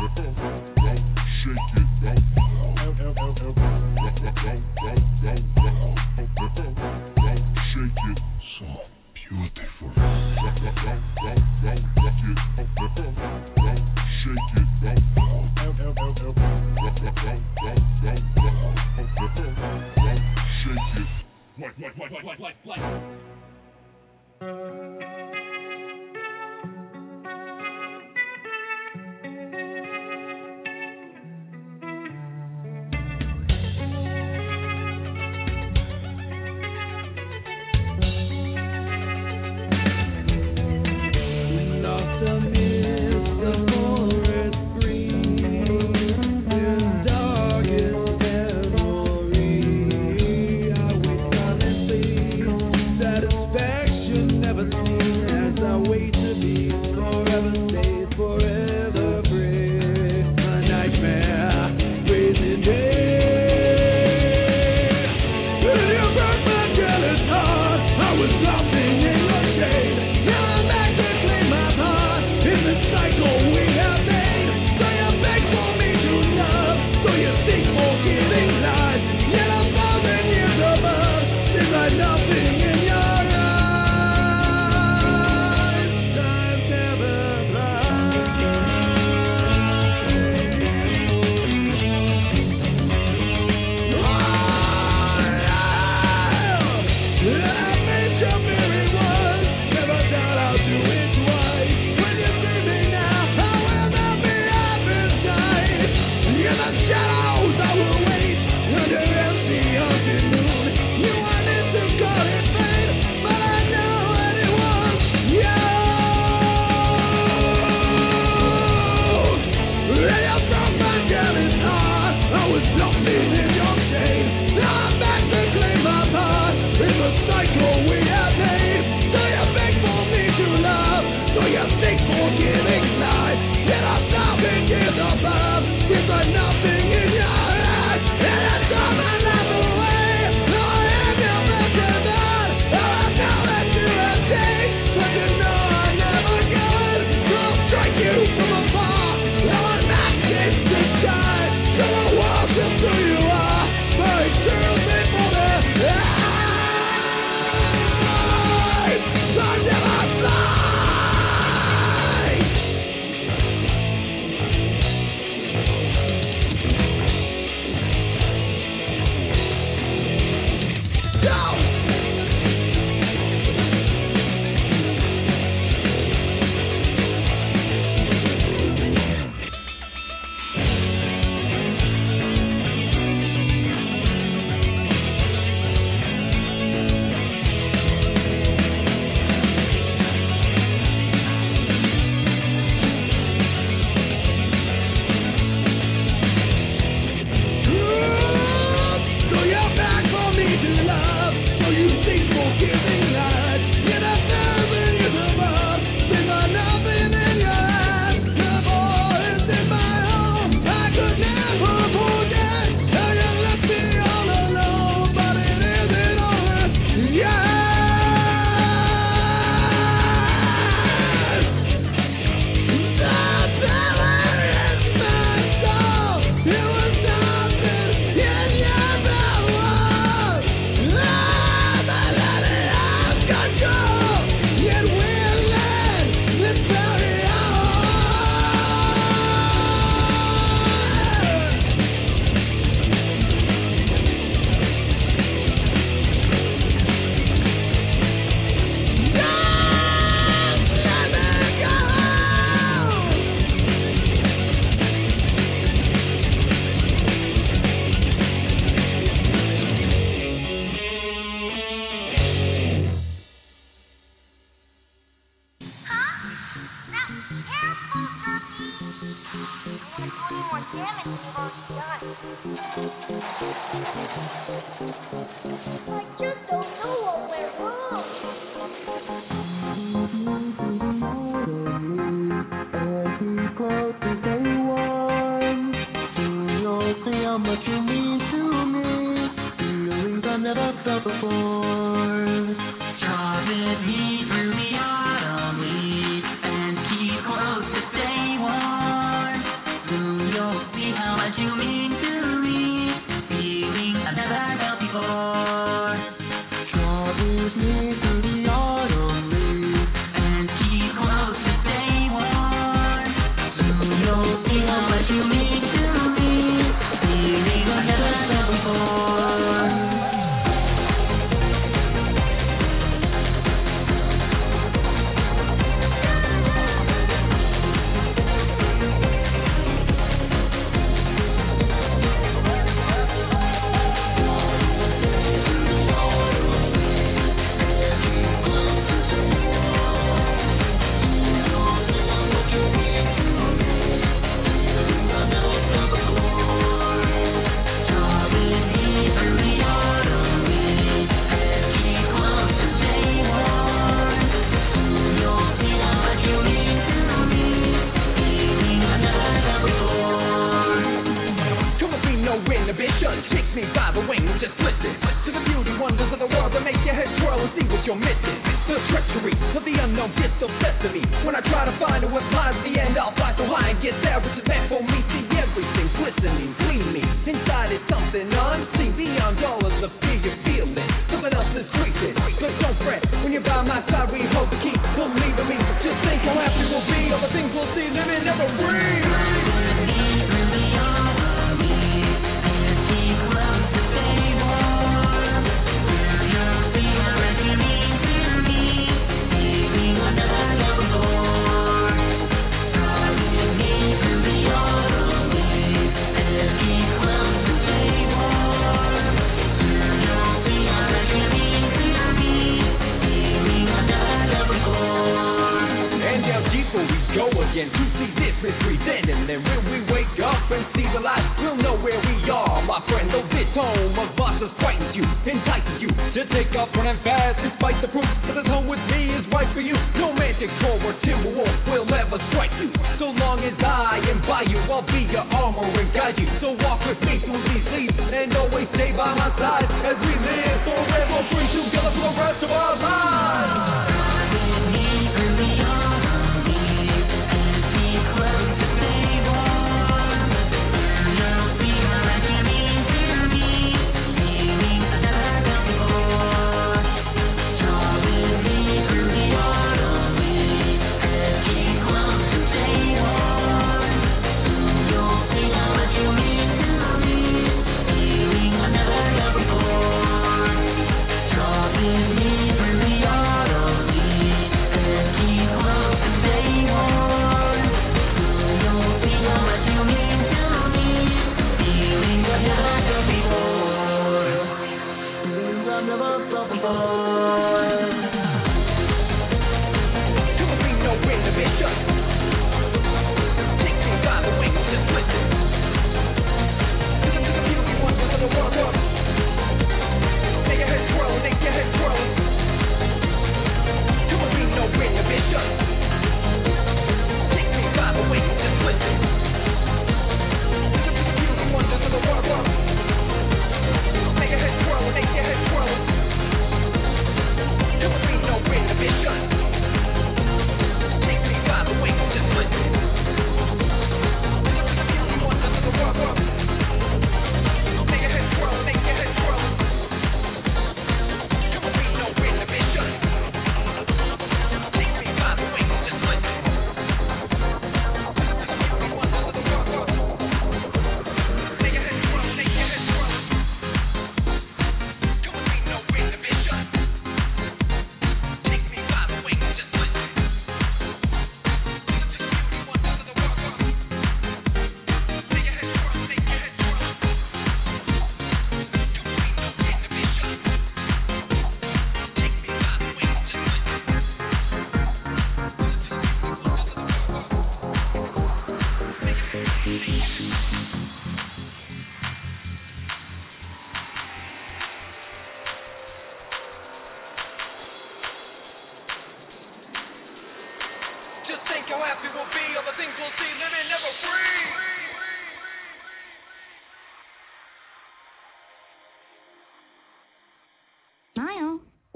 shake it. So beautiful. Don't shake it. Don't shake it. Like. Close.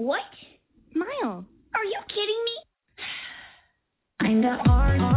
What? Mile, are you kidding me? I'm the R student.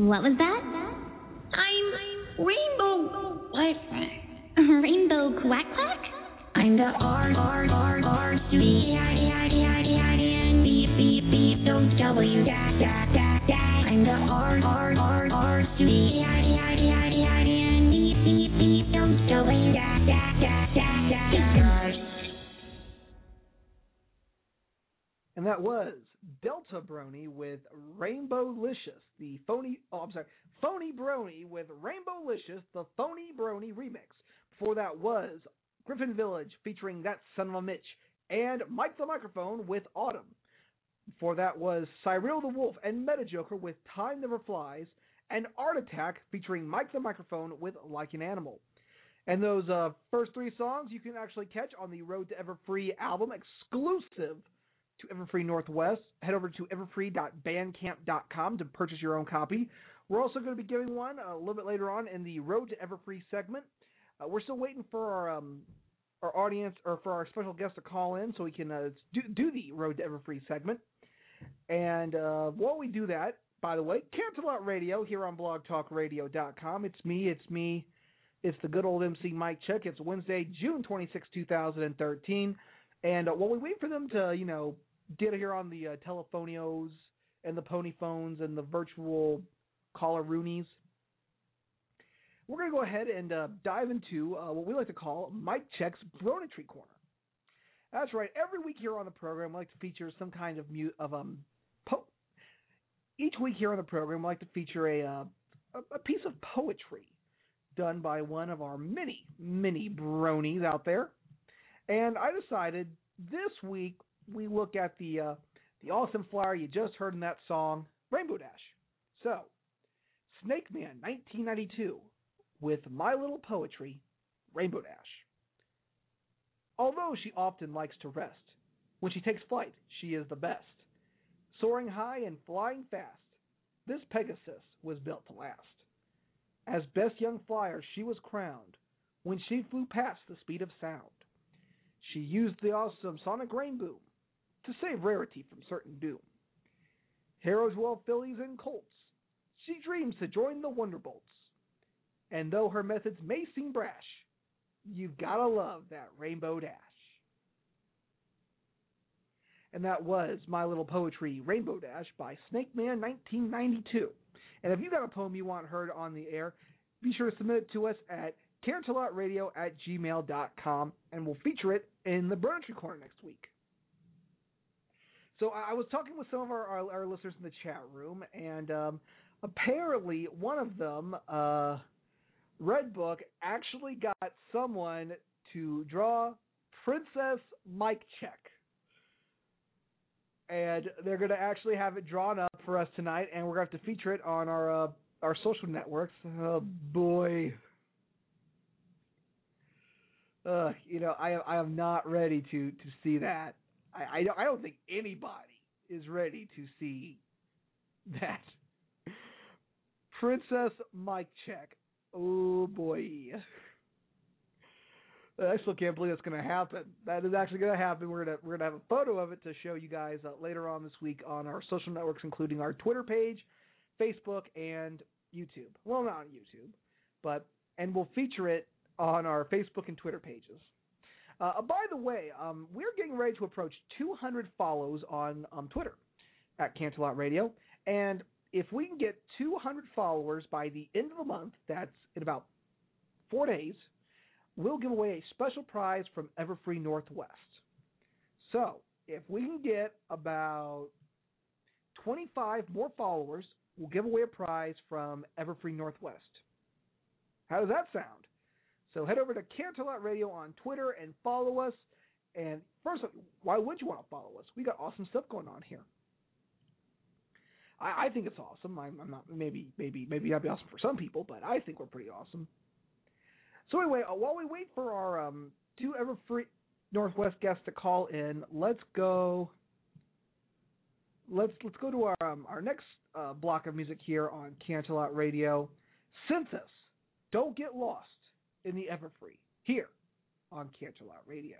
What was that? I'm Rainbow... What? Rainbow Quack Quack? I'm the R B-I-D-I-D-I-D-N-B-B-B-W. I'm the R B-I-D-I-D-I-D-N-B-B-B-W. And that was Delta Brony with Rainbowlicious, the Phony Brony with Rainbowlicious, the Phony Brony remix. Before that was Griffin Village featuring That Son of a Mitch and Mike the Microphone with Autumn. Before that was Cyril the Wolf and Metajoker with Time Never Flies and Art Attack featuring Mike the Microphone with Like an Animal. And those first three songs you can actually catch on the Road to Everfree album exclusive to Everfree Northwest. Head over to everfree.bandcamp.com to purchase your own copy. We're also going to be giving one a little bit later on in the Road to Everfree segment. We're still waiting for our audience or for our special guest to call in so we can do the Road to Everfree segment. And while we do that, by the way, Canterlot Radio here on blogtalkradio.com. It's me. It's the good old MC Mic Check. It's Wednesday, June 26, 2013. And while we wait for them to, get here on the telephonios and the pony phones and the virtual caller-roonies, we're going to go ahead and dive into what we like to call Mic Check's Bron-etry Corner. That's right. Every week here on the program, we like to feature some kind of each week here on the program, we like to feature a piece of poetry done by one of our many, many bronies out there. And I decided this week we look at the awesome flower you just heard in that song, Rainbow Dash. So, Snake Man 1992 with My Little Poetry, Rainbow Dash. Although she often likes to rest, when she takes flight, she is the best. Soaring high and flying fast, this Pegasus was built to last. As best young flyer, she was crowned when she flew past the speed of sound. She used the awesome sonic rain boom to save rarity from certain doom. Heroes well fillies and colts, she dreams to join the Wonderbolts. And though her methods may seem brash, you've gotta love that Rainbow Dash. And that was My Little Poetry, Rainbow Dash by Snake Man 1992. And if you got a poem you want heard on the air, be sure to submit it to us at canterlotradio@gmail.com, and we'll feature it in the Bron-etry Corner next week. So I was talking with some of our listeners in the chat room, and apparently one of them, Redbook, actually got someone to draw Princess Mic Check. And they're going to actually have it drawn up for us tonight, and we're going to have to feature it on our social networks. Oh, boy. I am not ready to see that. I don't think anybody is ready to see that. Princess Mic Check. Oh, boy. I still can't believe that's going to happen. That is actually going to happen. We're gonna have a photo of it to show you guys later on this week on our social networks, including our Twitter page, Facebook, and YouTube. Well, not on YouTube, but we'll feature it on our Facebook and Twitter pages. By the way, we're getting ready to approach 200 follows on Twitter at Canterlot Radio, and if we can get 200 followers by the end of the month, that's in about 4 days, we'll give away a special prize from Everfree Northwest. So if we can get about 25 more followers, we'll give away a prize from Everfree Northwest. How does that sound? So head over to Canterlot Radio on Twitter and follow us. And first, why would you want to follow us? We got awesome stuff going on here. I think it's awesome. I'm not maybe that'd be awesome for some people, but I think we're pretty awesome. So anyway, while we wait for our two Everfree Northwest guests to call in, let's go to our next block of music here on Canterlot Radio. Synthus, don't get lost in the Everfree here on Canterlot Radio.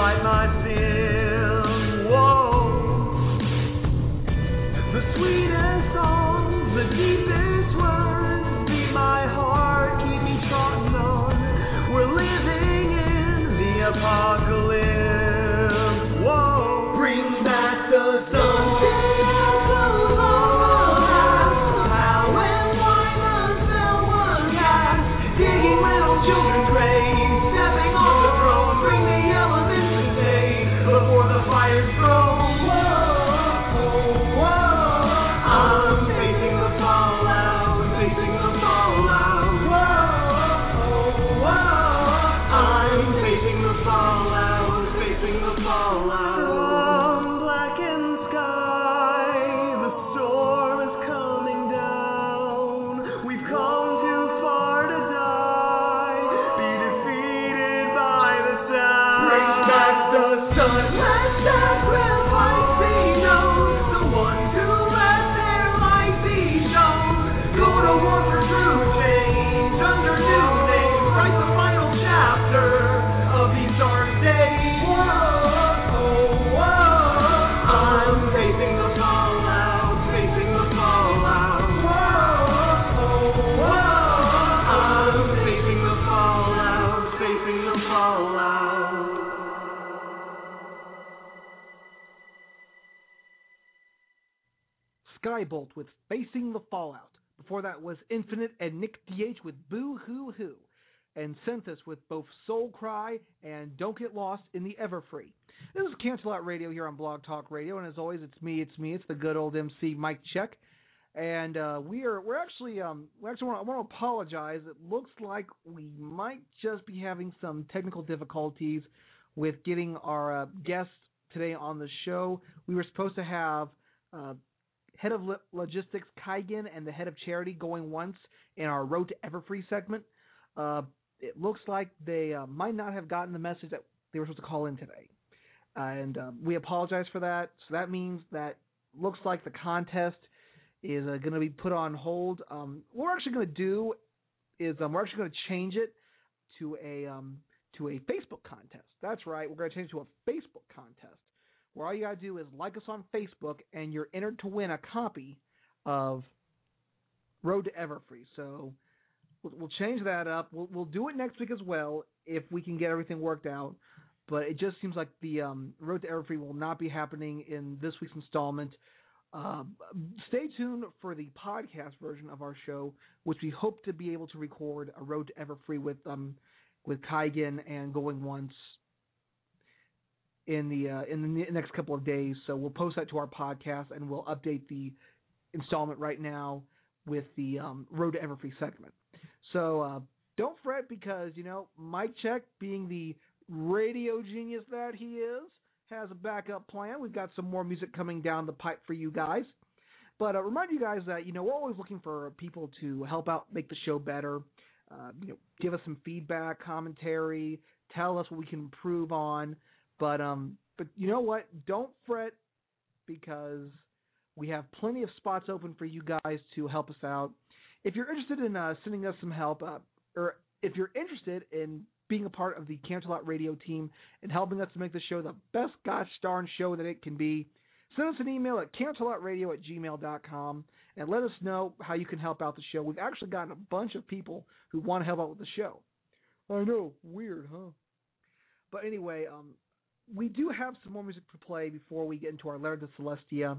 by my sin. Whoa, the sweetest song, the deepest words, be my heart, keep me strong, Lord. We're living in the apocalypse. Whoa, bring back the dawn. Skybolt with Facing the Fallout. Before that was Infinite and Nick DH with Boo Hoo Hoo. And Synthus with both Soul Cry and Don't Get Lost in the Everfree. This is Canterlot Radio here on Blog Talk Radio. And as always, it's me. It's the good old MC, Mic Check. And I want to apologize. It looks like we might just be having some technical difficulties with getting our guests today on the show. We were supposed to have... Head of Logistics Kaigen and the Head of Charity Going Once in our Road to Everfree segment. It looks like they might not have gotten the message that they were supposed to call in today. And we apologize for that. So that means that looks like the contest is going to be put on hold. What we're actually going to do is we're actually going to change it to a Facebook contest. That's right. We're going to change it to a Facebook contest, where all you got to do is like us on Facebook, and you're entered to win a copy of Road to Everfree. So we'll change that up. We'll do it next week as well if we can get everything worked out. But it just seems like the Road to Everfree will not be happening in this week's installment. Stay tuned for the podcast version of our show, which we hope to be able to record a Road to Everfree with Kaigen and Going Once in the next couple of days. So we'll post that to our podcast, and we'll update the installment right now with the Road to Everfree segment. So don't fret, because, you know, Mic Check, being the radio genius that he is, has a backup plan. We've got some more music coming down the pipe for you guys. But I remind you guys that, you know, we're always looking for people to help out make the show better. Give us some feedback, commentary, tell us what we can improve on. But you know what? Don't fret, because we have plenty of spots open for you guys to help us out. If you're interested in sending us some help, or if you're interested in being a part of the Canterlot Radio team and helping us to make the show the best gosh darn show that it can be, send us an email at canterlotradio@gmail.com and let us know how you can help out the show. We've actually gotten a bunch of people who want to help out with the show. I know, weird, huh? But anyway, we do have some more music to play before we get into our Letters to Celestia.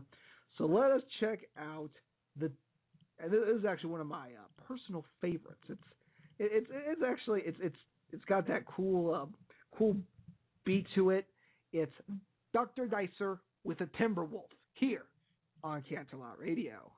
So let us check out and this is actually one of my personal favorites. It's got that cool beat to it. It's Dr. Dicer with a Timberwolf here on Canterlot Radio.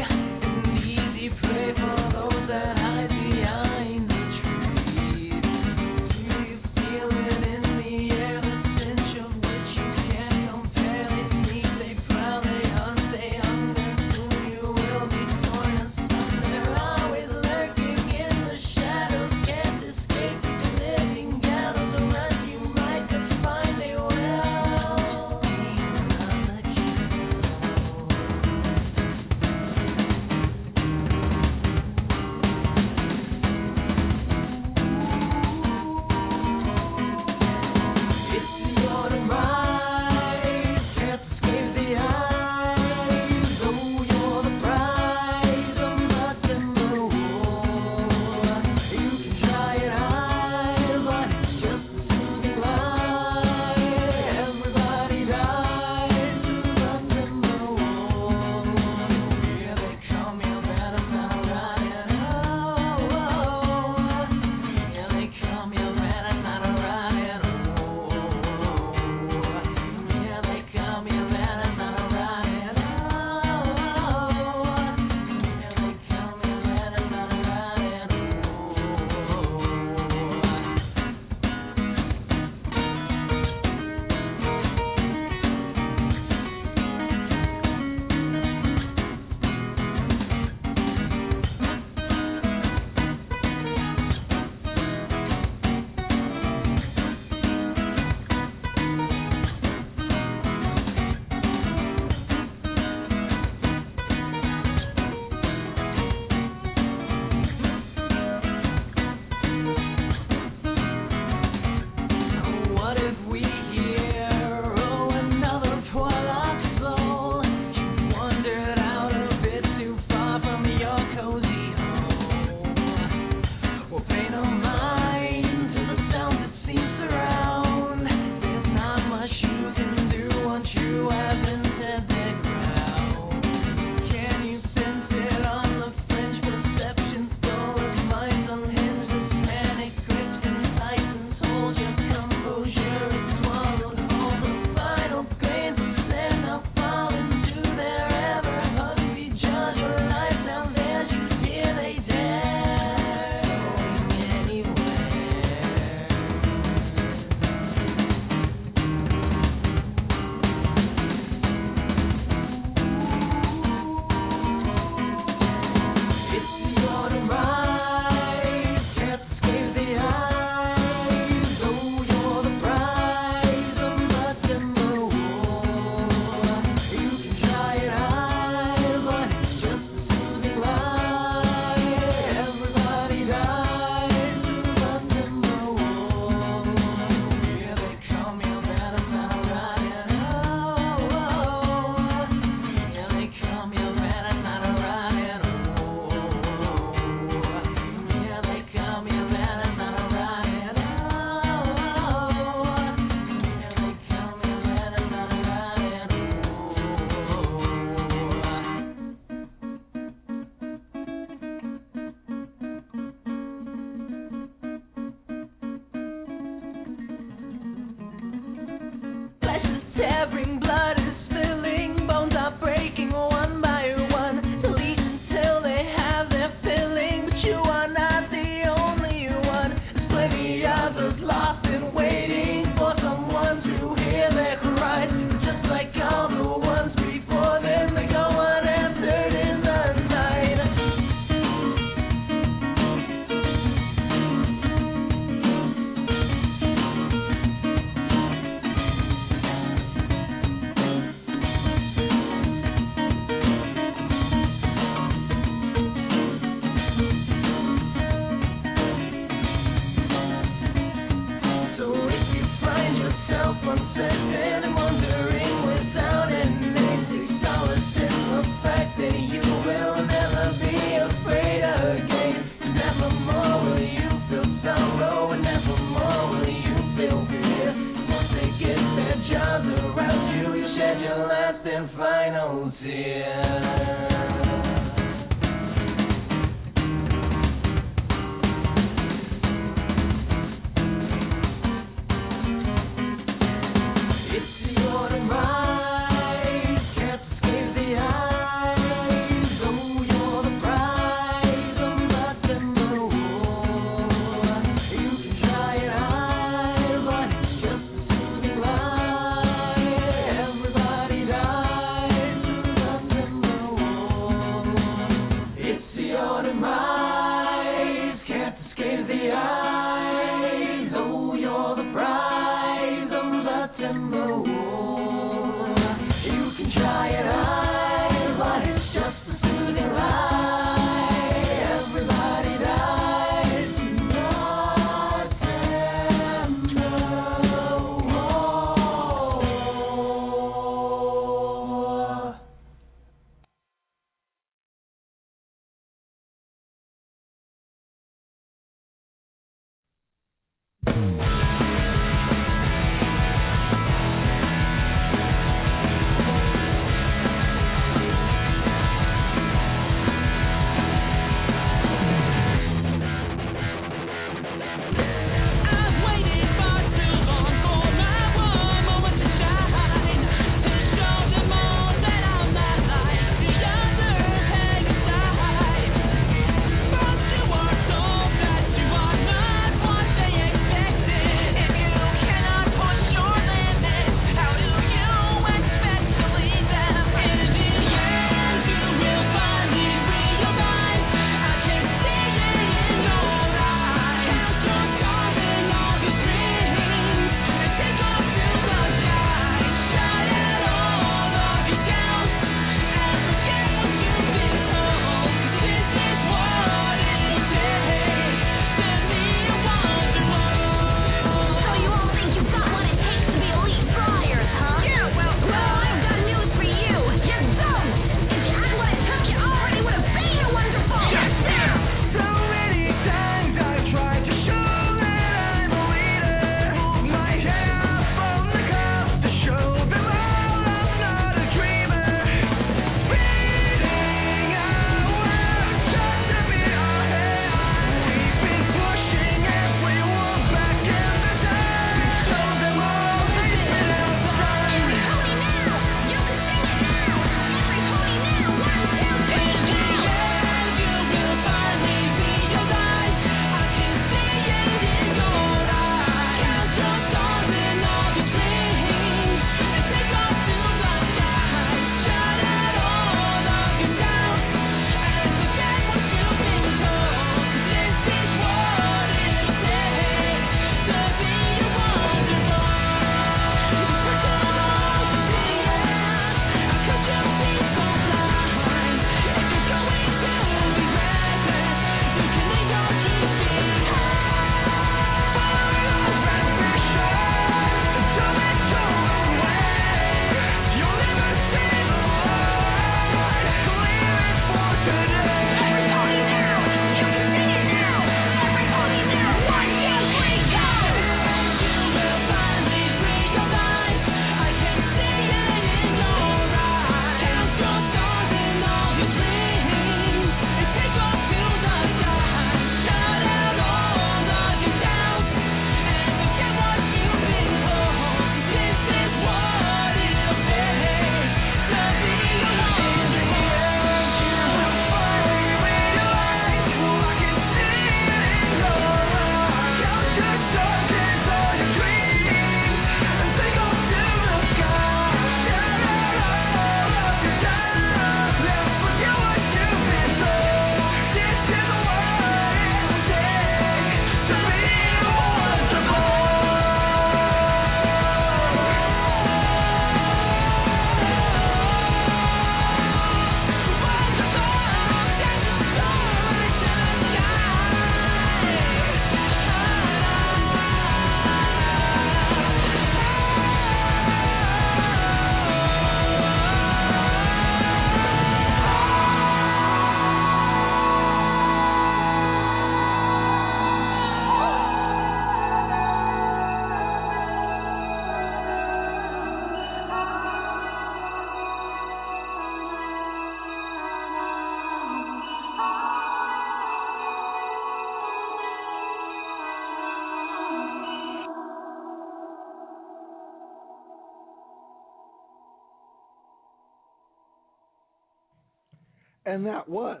And that was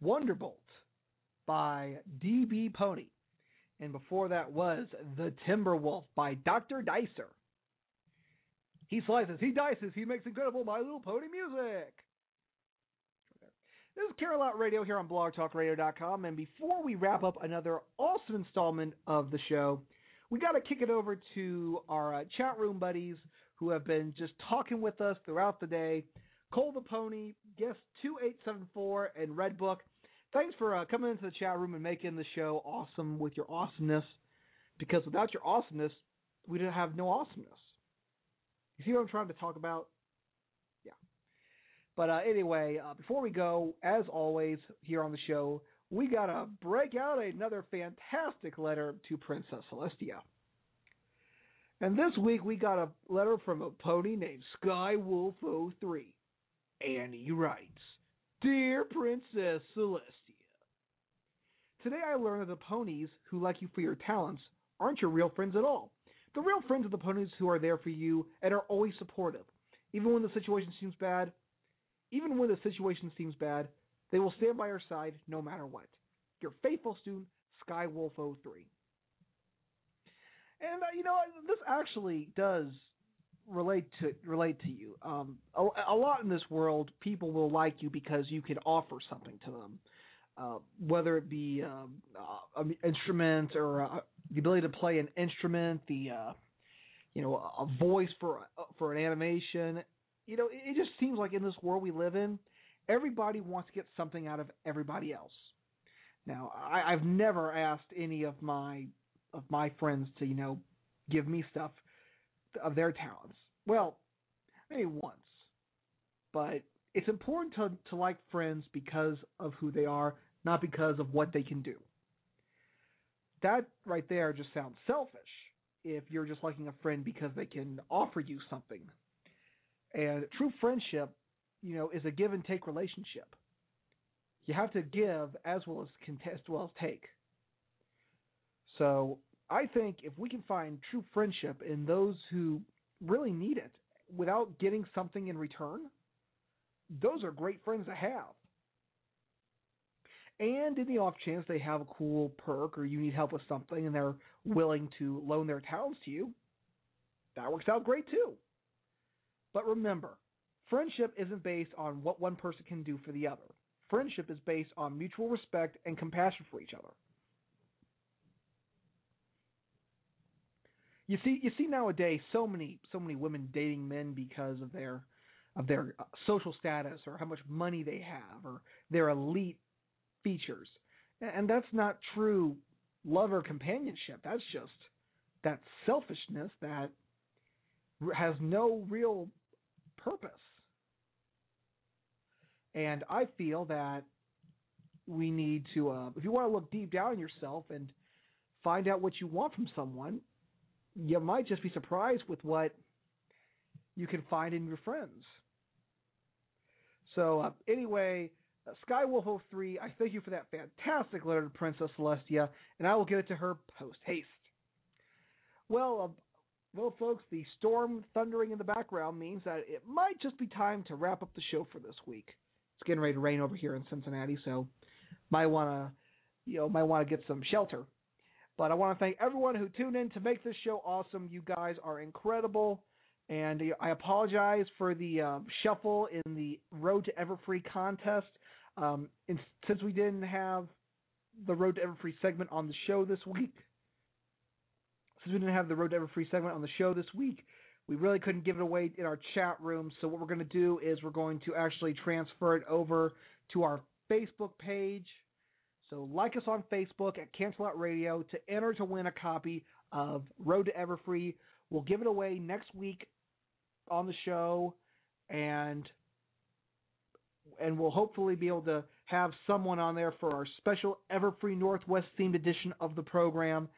Wonderbolt by DB Pony. And before that was The Timberwolf by Dr. Dicer. He slices, he dices, he makes incredible My Little Pony music. This is Canterlot Radio here on blogtalkradio.com. And before we wrap up another awesome installment of the show, we got to kick it over to our chat room buddies who have been just talking with us throughout the day. Cole the Pony, guest 2874, and Redbook. Thanks for coming into the chat room and making the show awesome with your awesomeness, because without your awesomeness, we'd have no awesomeness. You see what I'm trying to talk about? Yeah. But anyway, before we go, as always, here on the show, we got to break out another fantastic letter to Princess Celestia. And this week, we got a letter from a pony named Skywolf03. And he writes, Dear Princess Celestia, today I learned that the ponies who like you for your talents aren't your real friends at all. The real friends are the ponies who are there for you and are always supportive. Even when the situation seems bad, they will stand by your side no matter what. Your faithful student, Skywolf03. And, you know, this actually does relate to you. A lot in this world, people will like you because you can offer something to them, whether it be an instrument or the ability to play an instrument, a voice for an animation. You know, it just seems like in this world we live in, everybody wants to get something out of everybody else. Now, I've never asked any of my friends to, you know, give me stuff of their talents. Well, maybe once. But it's important to like friends because of who they are, not because of what they can do. That right there just sounds selfish if you're just liking a friend because they can offer you something. And true friendship, you know, is a give and take relationship. You have to give as well as take. So I think if we can find true friendship in those who really need it without getting something in return, those are great friends to have. And in the off chance they have a cool perk or you need help with something and they're willing to loan their talents to you, that works out great too. But remember, friendship isn't based on what one person can do for the other. Friendship is based on mutual respect and compassion for each other. You see nowadays so many women dating men because of their social status or how much money they have or their elite features, and that's not true love or companionship. That's just that selfishness that has no real purpose. And I feel that we need to, if you want to look deep down in yourself and find out what you want from someone, you might just be surprised with what you can find in your friends. So anyway, Skywolf03, I thank you for that fantastic letter to Princess Celestia, and I will get it to her post-haste. Well, folks, the storm thundering in the background means that it might just be time to wrap up the show for this week. It's getting ready to rain over here in Cincinnati, so might want to get some shelter. But I want to thank everyone who tuned in to make this show awesome. You guys are incredible. And I apologize for the shuffle in the Road to Everfree contest. And since we didn't have the Road to Everfree segment on the show this week, we really couldn't give it away in our chat room. So what we're going to do is we're going to actually transfer it over to our Facebook page. So like us on Facebook at Canterlot Radio to enter to win a copy of Road to Everfree. We'll give it away next week on the show, and we'll hopefully be able to have someone on there for our special Everfree Northwest themed edition of the program.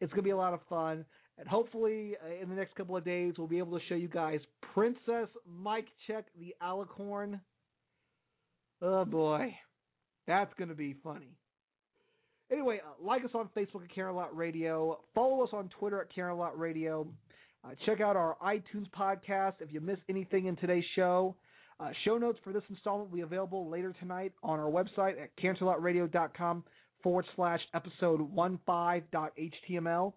It's going to be a lot of fun, and hopefully in the next couple of days we'll be able to show you guys Princess Mic Check the Alicorn. Oh, boy. That's going to be funny. Anyway, like us on Facebook at Canterlot Radio. Follow us on Twitter at Canterlot Radio. Check out our iTunes podcast if you miss anything in today's show. Show notes for this installment will be available later tonight on our website at canterlotradio.com/episode15.html,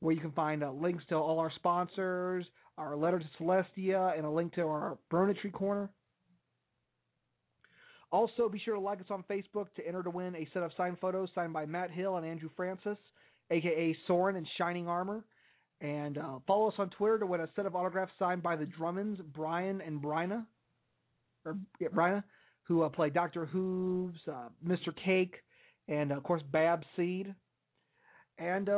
where you can find links to all our sponsors, our letter to Celestia, and a link to our Bron-etry corner. Also, be sure to like us on Facebook to enter to win a set of signed photos signed by Matt Hill and Andrew Francis, a.k.a. Sørin in Shining Armor. And follow us on Twitter to win a set of autographs signed by the Drummonds, Brian and Bryna, who play Dr. Hooves, Mr. Cake, and, of course, Bab Seed. And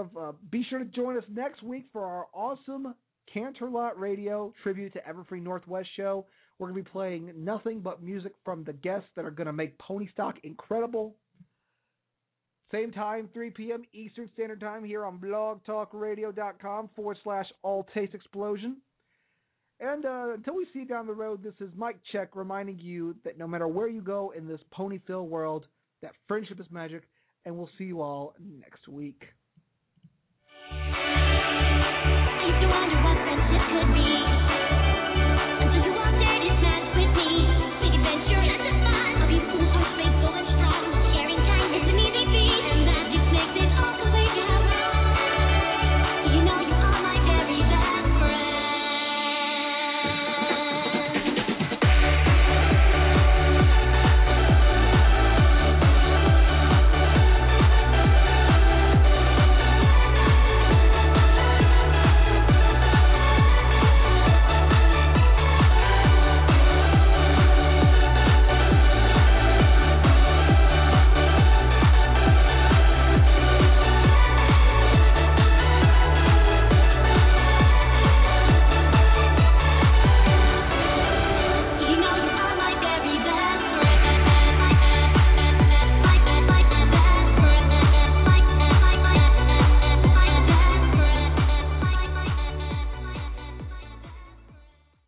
be sure to join us next week for our awesome Canterlot Radio tribute to Everfree Northwest show. We're going to be playing nothing but music from the guests that are going to make pony stock incredible. Same time, 3 p.m. Eastern Standard Time here on blogtalkradio.com/AllTasteExplosion. And until we see you down the road, this is Mic Check reminding you that no matter where you go in this pony-filled world, that friendship is magic, and we'll see you all next week.